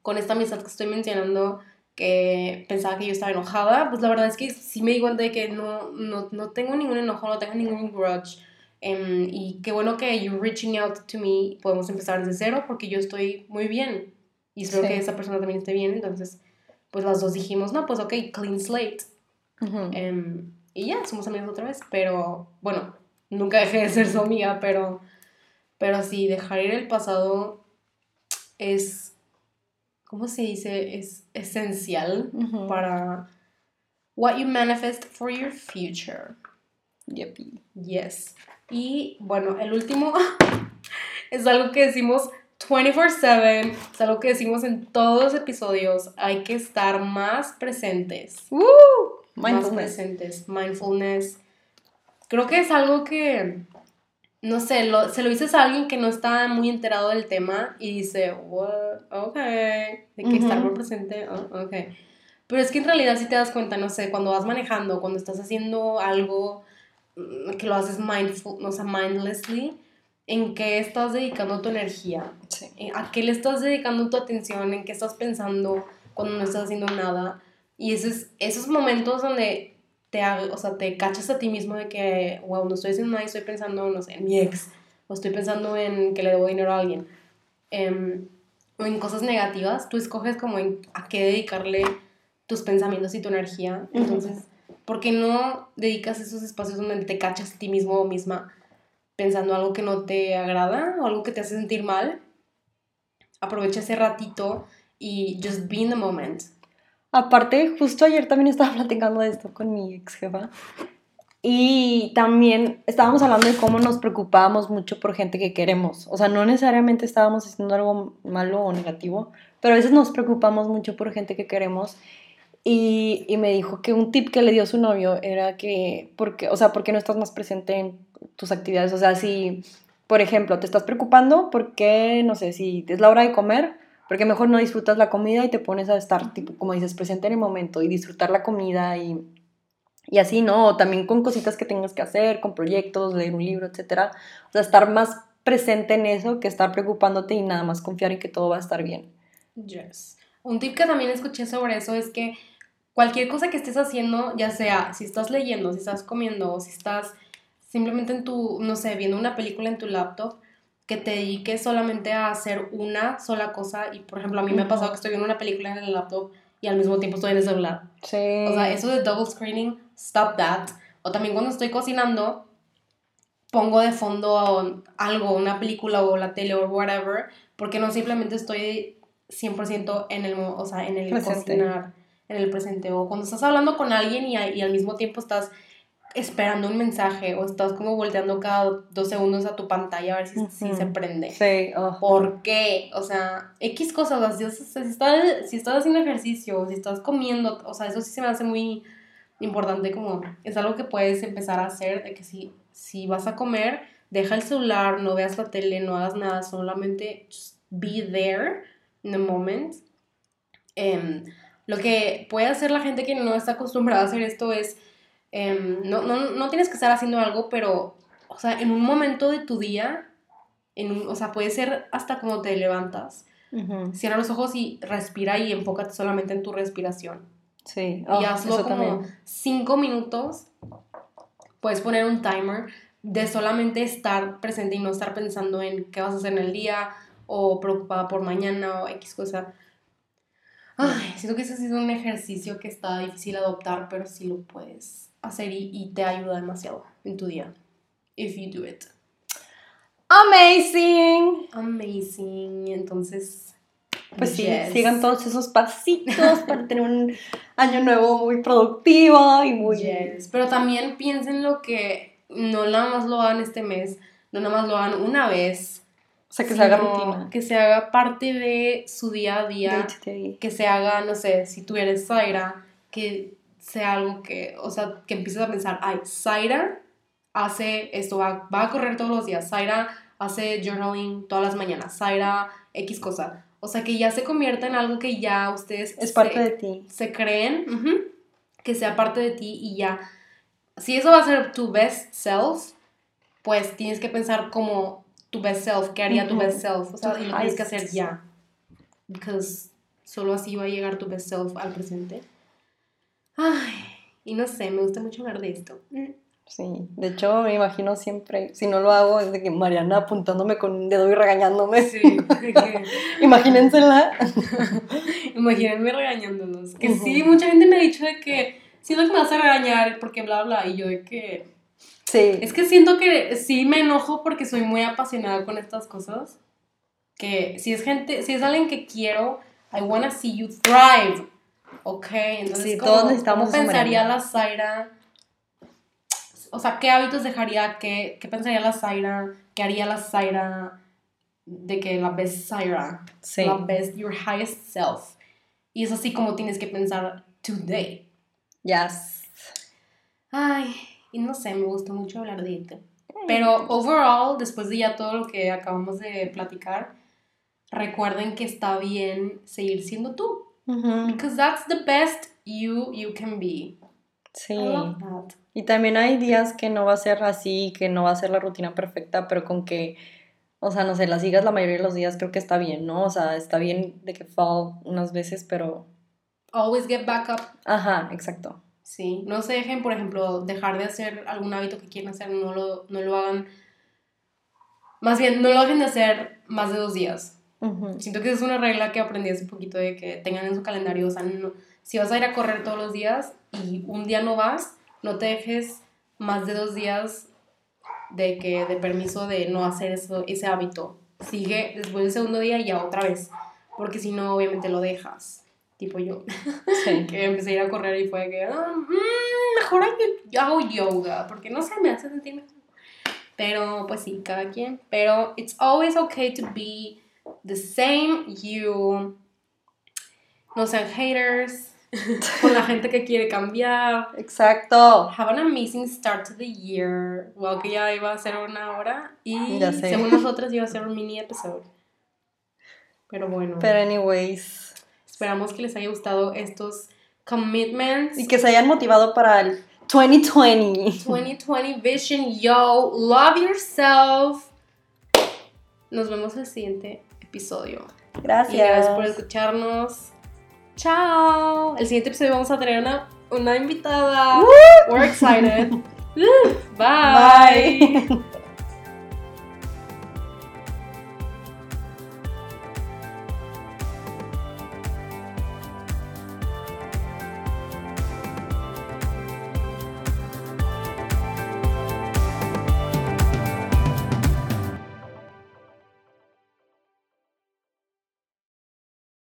con esta amistad que estoy mencionando, que pensaba que yo estaba enojada, pues la verdad es que sí me di cuenta de que no tengo ningún enojo, no tengo ningún grudge. Y qué bueno que you're reaching out to me, podemos empezar desde cero, porque yo estoy muy bien. Y espero que esa persona también esté bien. Entonces, pues las dos dijimos, no, pues ok, clean slate. Uh-huh. Y ya, somos amigas otra vez. Pero, bueno, nunca dejé de ser su amiga, pero sí, dejar ir el pasado... es, ¿cómo se dice? Es esencial para what you manifest for your future. Yep. Yes. Y, bueno, el último es algo que decimos 24/7, es algo que decimos en todos los episodios, hay que estar más presentes. ¡Woo! Mindfulness. Más presentes, mindfulness. Creo que es algo que... No sé, se lo dices a alguien que no está muy enterado del tema y dice, what, ok, de que estar muy presente, oh, ok. Pero es que en realidad sí te das cuenta, no sé, cuando vas manejando, cuando estás haciendo algo que lo haces mindful, o sea, mindlessly, ¿en qué estás dedicando tu energía? Sí. ¿A qué le estás dedicando tu atención? ¿En qué estás pensando cuando no estás haciendo nada? Y esos momentos donde... te cachas a ti mismo de que, wow, no estoy haciendo nada y estoy pensando, no sé, en mi ex. o estoy pensando en que le debo dinero a alguien, o en cosas negativas, tú escoges como a qué dedicarle tus pensamientos y tu energía. Entonces, ¿por qué no dedicas esos espacios donde te cachas a ti mismo o misma pensando algo que no te agrada o algo que te hace sentir mal? Aprovecha ese ratito y just be in the moment. Aparte, justo ayer también estaba platicando de esto con mi ex jefa y también estábamos hablando de cómo nos preocupábamos mucho por gente que queremos. O sea, no necesariamente estábamos haciendo algo malo o negativo, pero a veces nos preocupamos mucho por gente que queremos. Y me dijo que un tip que le dio su novio era que, ¿por qué no estás más presente en tus actividades? O sea, si, por ejemplo, te estás preocupando porque, no sé, si es la hora de comer, porque mejor no disfrutas la comida y te pones a estar, tipo, como dices, presente en el momento y disfrutar la comida y así, ¿no? O también con cositas que tengas que hacer, con proyectos, leer un libro, etcétera. O sea, estar más presente en eso que estar preocupándote y nada más confiar en que todo va a estar bien. Yes. Un tip que también escuché sobre eso es que cualquier cosa que estés haciendo, ya sea si estás leyendo, si estás comiendo, o si estás simplemente en tu, no sé, viendo una película en tu laptop, que te dediques solamente a hacer una sola cosa. Y, por ejemplo, a mí me ha pasado que estoy viendo una película en el laptop y al mismo tiempo estoy en el celular. Sí. O sea, eso de double screening, stop that. O también cuando estoy cocinando, pongo de fondo algo, una película o la tele o whatever, porque no simplemente estoy 100% en el presente. Cocinar. En el presente, o cuando estás hablando con alguien y al mismo tiempo estás esperando un mensaje, o estás como volteando cada 2 segundos a tu pantalla a ver si se prende. Sí. ¿Por qué? O sea, X cosas, o sea, si estás haciendo ejercicio, si estás comiendo, o sea, eso sí se me hace muy importante, como es algo que puedes empezar a hacer, de que si vas a comer, deja el celular, no veas la tele, no hagas nada, solamente just be there in the moment. Lo que puede hacer la gente que no está acostumbrada a hacer esto es, no tienes que estar haciendo algo, pero, o sea, en un momento de tu día, o sea, puede ser hasta cuando te levantas, cierra los ojos y respira y enfócate solamente en tu respiración. Sí. Y hazlo como 5 minutos, puedes poner un timer de solamente estar presente y no estar pensando en qué vas a hacer en el día o preocupada por mañana o X cosa. Ay, siento que ese es un ejercicio que está difícil adoptar, pero sí lo puedes hacer y te ayuda demasiado en tu día. If you do it. Amazing. Amazing. Entonces, pues yes. Sí, sigan todos esos pasitos para tener un año nuevo muy productivo y muy... Yes. Pero también piensen lo que no nada más lo hagan este mes, no nada más lo hagan una vez. O sea, que se haga rutina. Que se haga parte de su día a día. Day. Que se haga, no sé, si tú eres Zaira, que sea algo que, o sea, que empieces a pensar, ay, Zaira hace esto, va a correr todos los días. Zaira hace journaling todas las mañanas. Zaira X cosa. O sea, que ya se convierta en algo que ya ustedes... Es parte de ti. Se creen, que sea parte de ti y ya. Si eso va a ser tu best self, pues tienes que pensar como... tu best self, ¿qué haría tu best self? O sea, y lo tienes que hacer ya. Because solo así va a llegar tu best self al presente. Ay, y no sé, me gusta mucho hablar de esto. Sí, de hecho me imagino siempre, si no lo hago, es de que Mariana apuntándome con un dedo y regañándome. Sí. Imagínensela. Imagínenme regañándonos. Que sí, mucha gente me ha dicho de que siento que me vas a regañar porque bla, bla, y yo de que... Sí. Es que siento que sí me enojo porque soy muy apasionada con estas cosas. Que si es alguien que quiero, I wanna see you thrive. Ok, entonces sí, ¿cómo pensaría la Zaira? O sea, ¿qué hábitos dejaría? ¿Qué pensaría la Zaira? ¿Qué haría la Zaira? De que la best Zaira, sí. La best, your highest self. Y es así como tienes que pensar today. Yes. Ay... Y no sé, me gustó mucho hablar de esto. Pero overall, después de ya todo lo que acabamos de platicar, recuerden que está bien seguir siendo tú. Because that's the best you can be. Sí. I love that. Y también hay días que no va a ser así, que no va a ser la rutina perfecta, pero con que, o sea, no sé, la sigas la mayoría de los días, creo que está bien, ¿no? O sea, está bien de que fall unas veces, pero... Always get back up. Ajá, exacto. Sí, no se dejen, por ejemplo, dejar de hacer algún hábito que quieren hacer, no lo hagan Más bien, no lo dejen de hacer más de 2 días. Uh-huh. Siento que esa es una regla que aprendí hace poquito, de que tengan en su calendario, o sea, no, si vas a ir a correr todos los días y un día no vas, no te dejes más de 2 días de permiso de no hacer ese hábito. Sigue después del segundo día y ya otra vez, porque si no, obviamente lo dejas. Tipo yo, sí. Que empecé a ir a correr y fue que mejor yo hago yoga, porque no sé, me hace sentir mejor. Pero pues sí, cada quien. Pero it's always okay to be the same. You no sean haters con la gente que quiere cambiar. Exacto. Have an amazing start to the year. Wow, que ya iba a ser una hora y según nosotras iba a ser un mini episodio. Pero bueno. Pero anyways, esperamos que les haya gustado estos commitments y que se hayan motivado para el 2020 vision, yo. Love yourself. Nos vemos en el siguiente episodio. Gracias. Y gracias por escucharnos. Chao. El siguiente episodio vamos a tener una invitada. We're excited. Bye. Bye.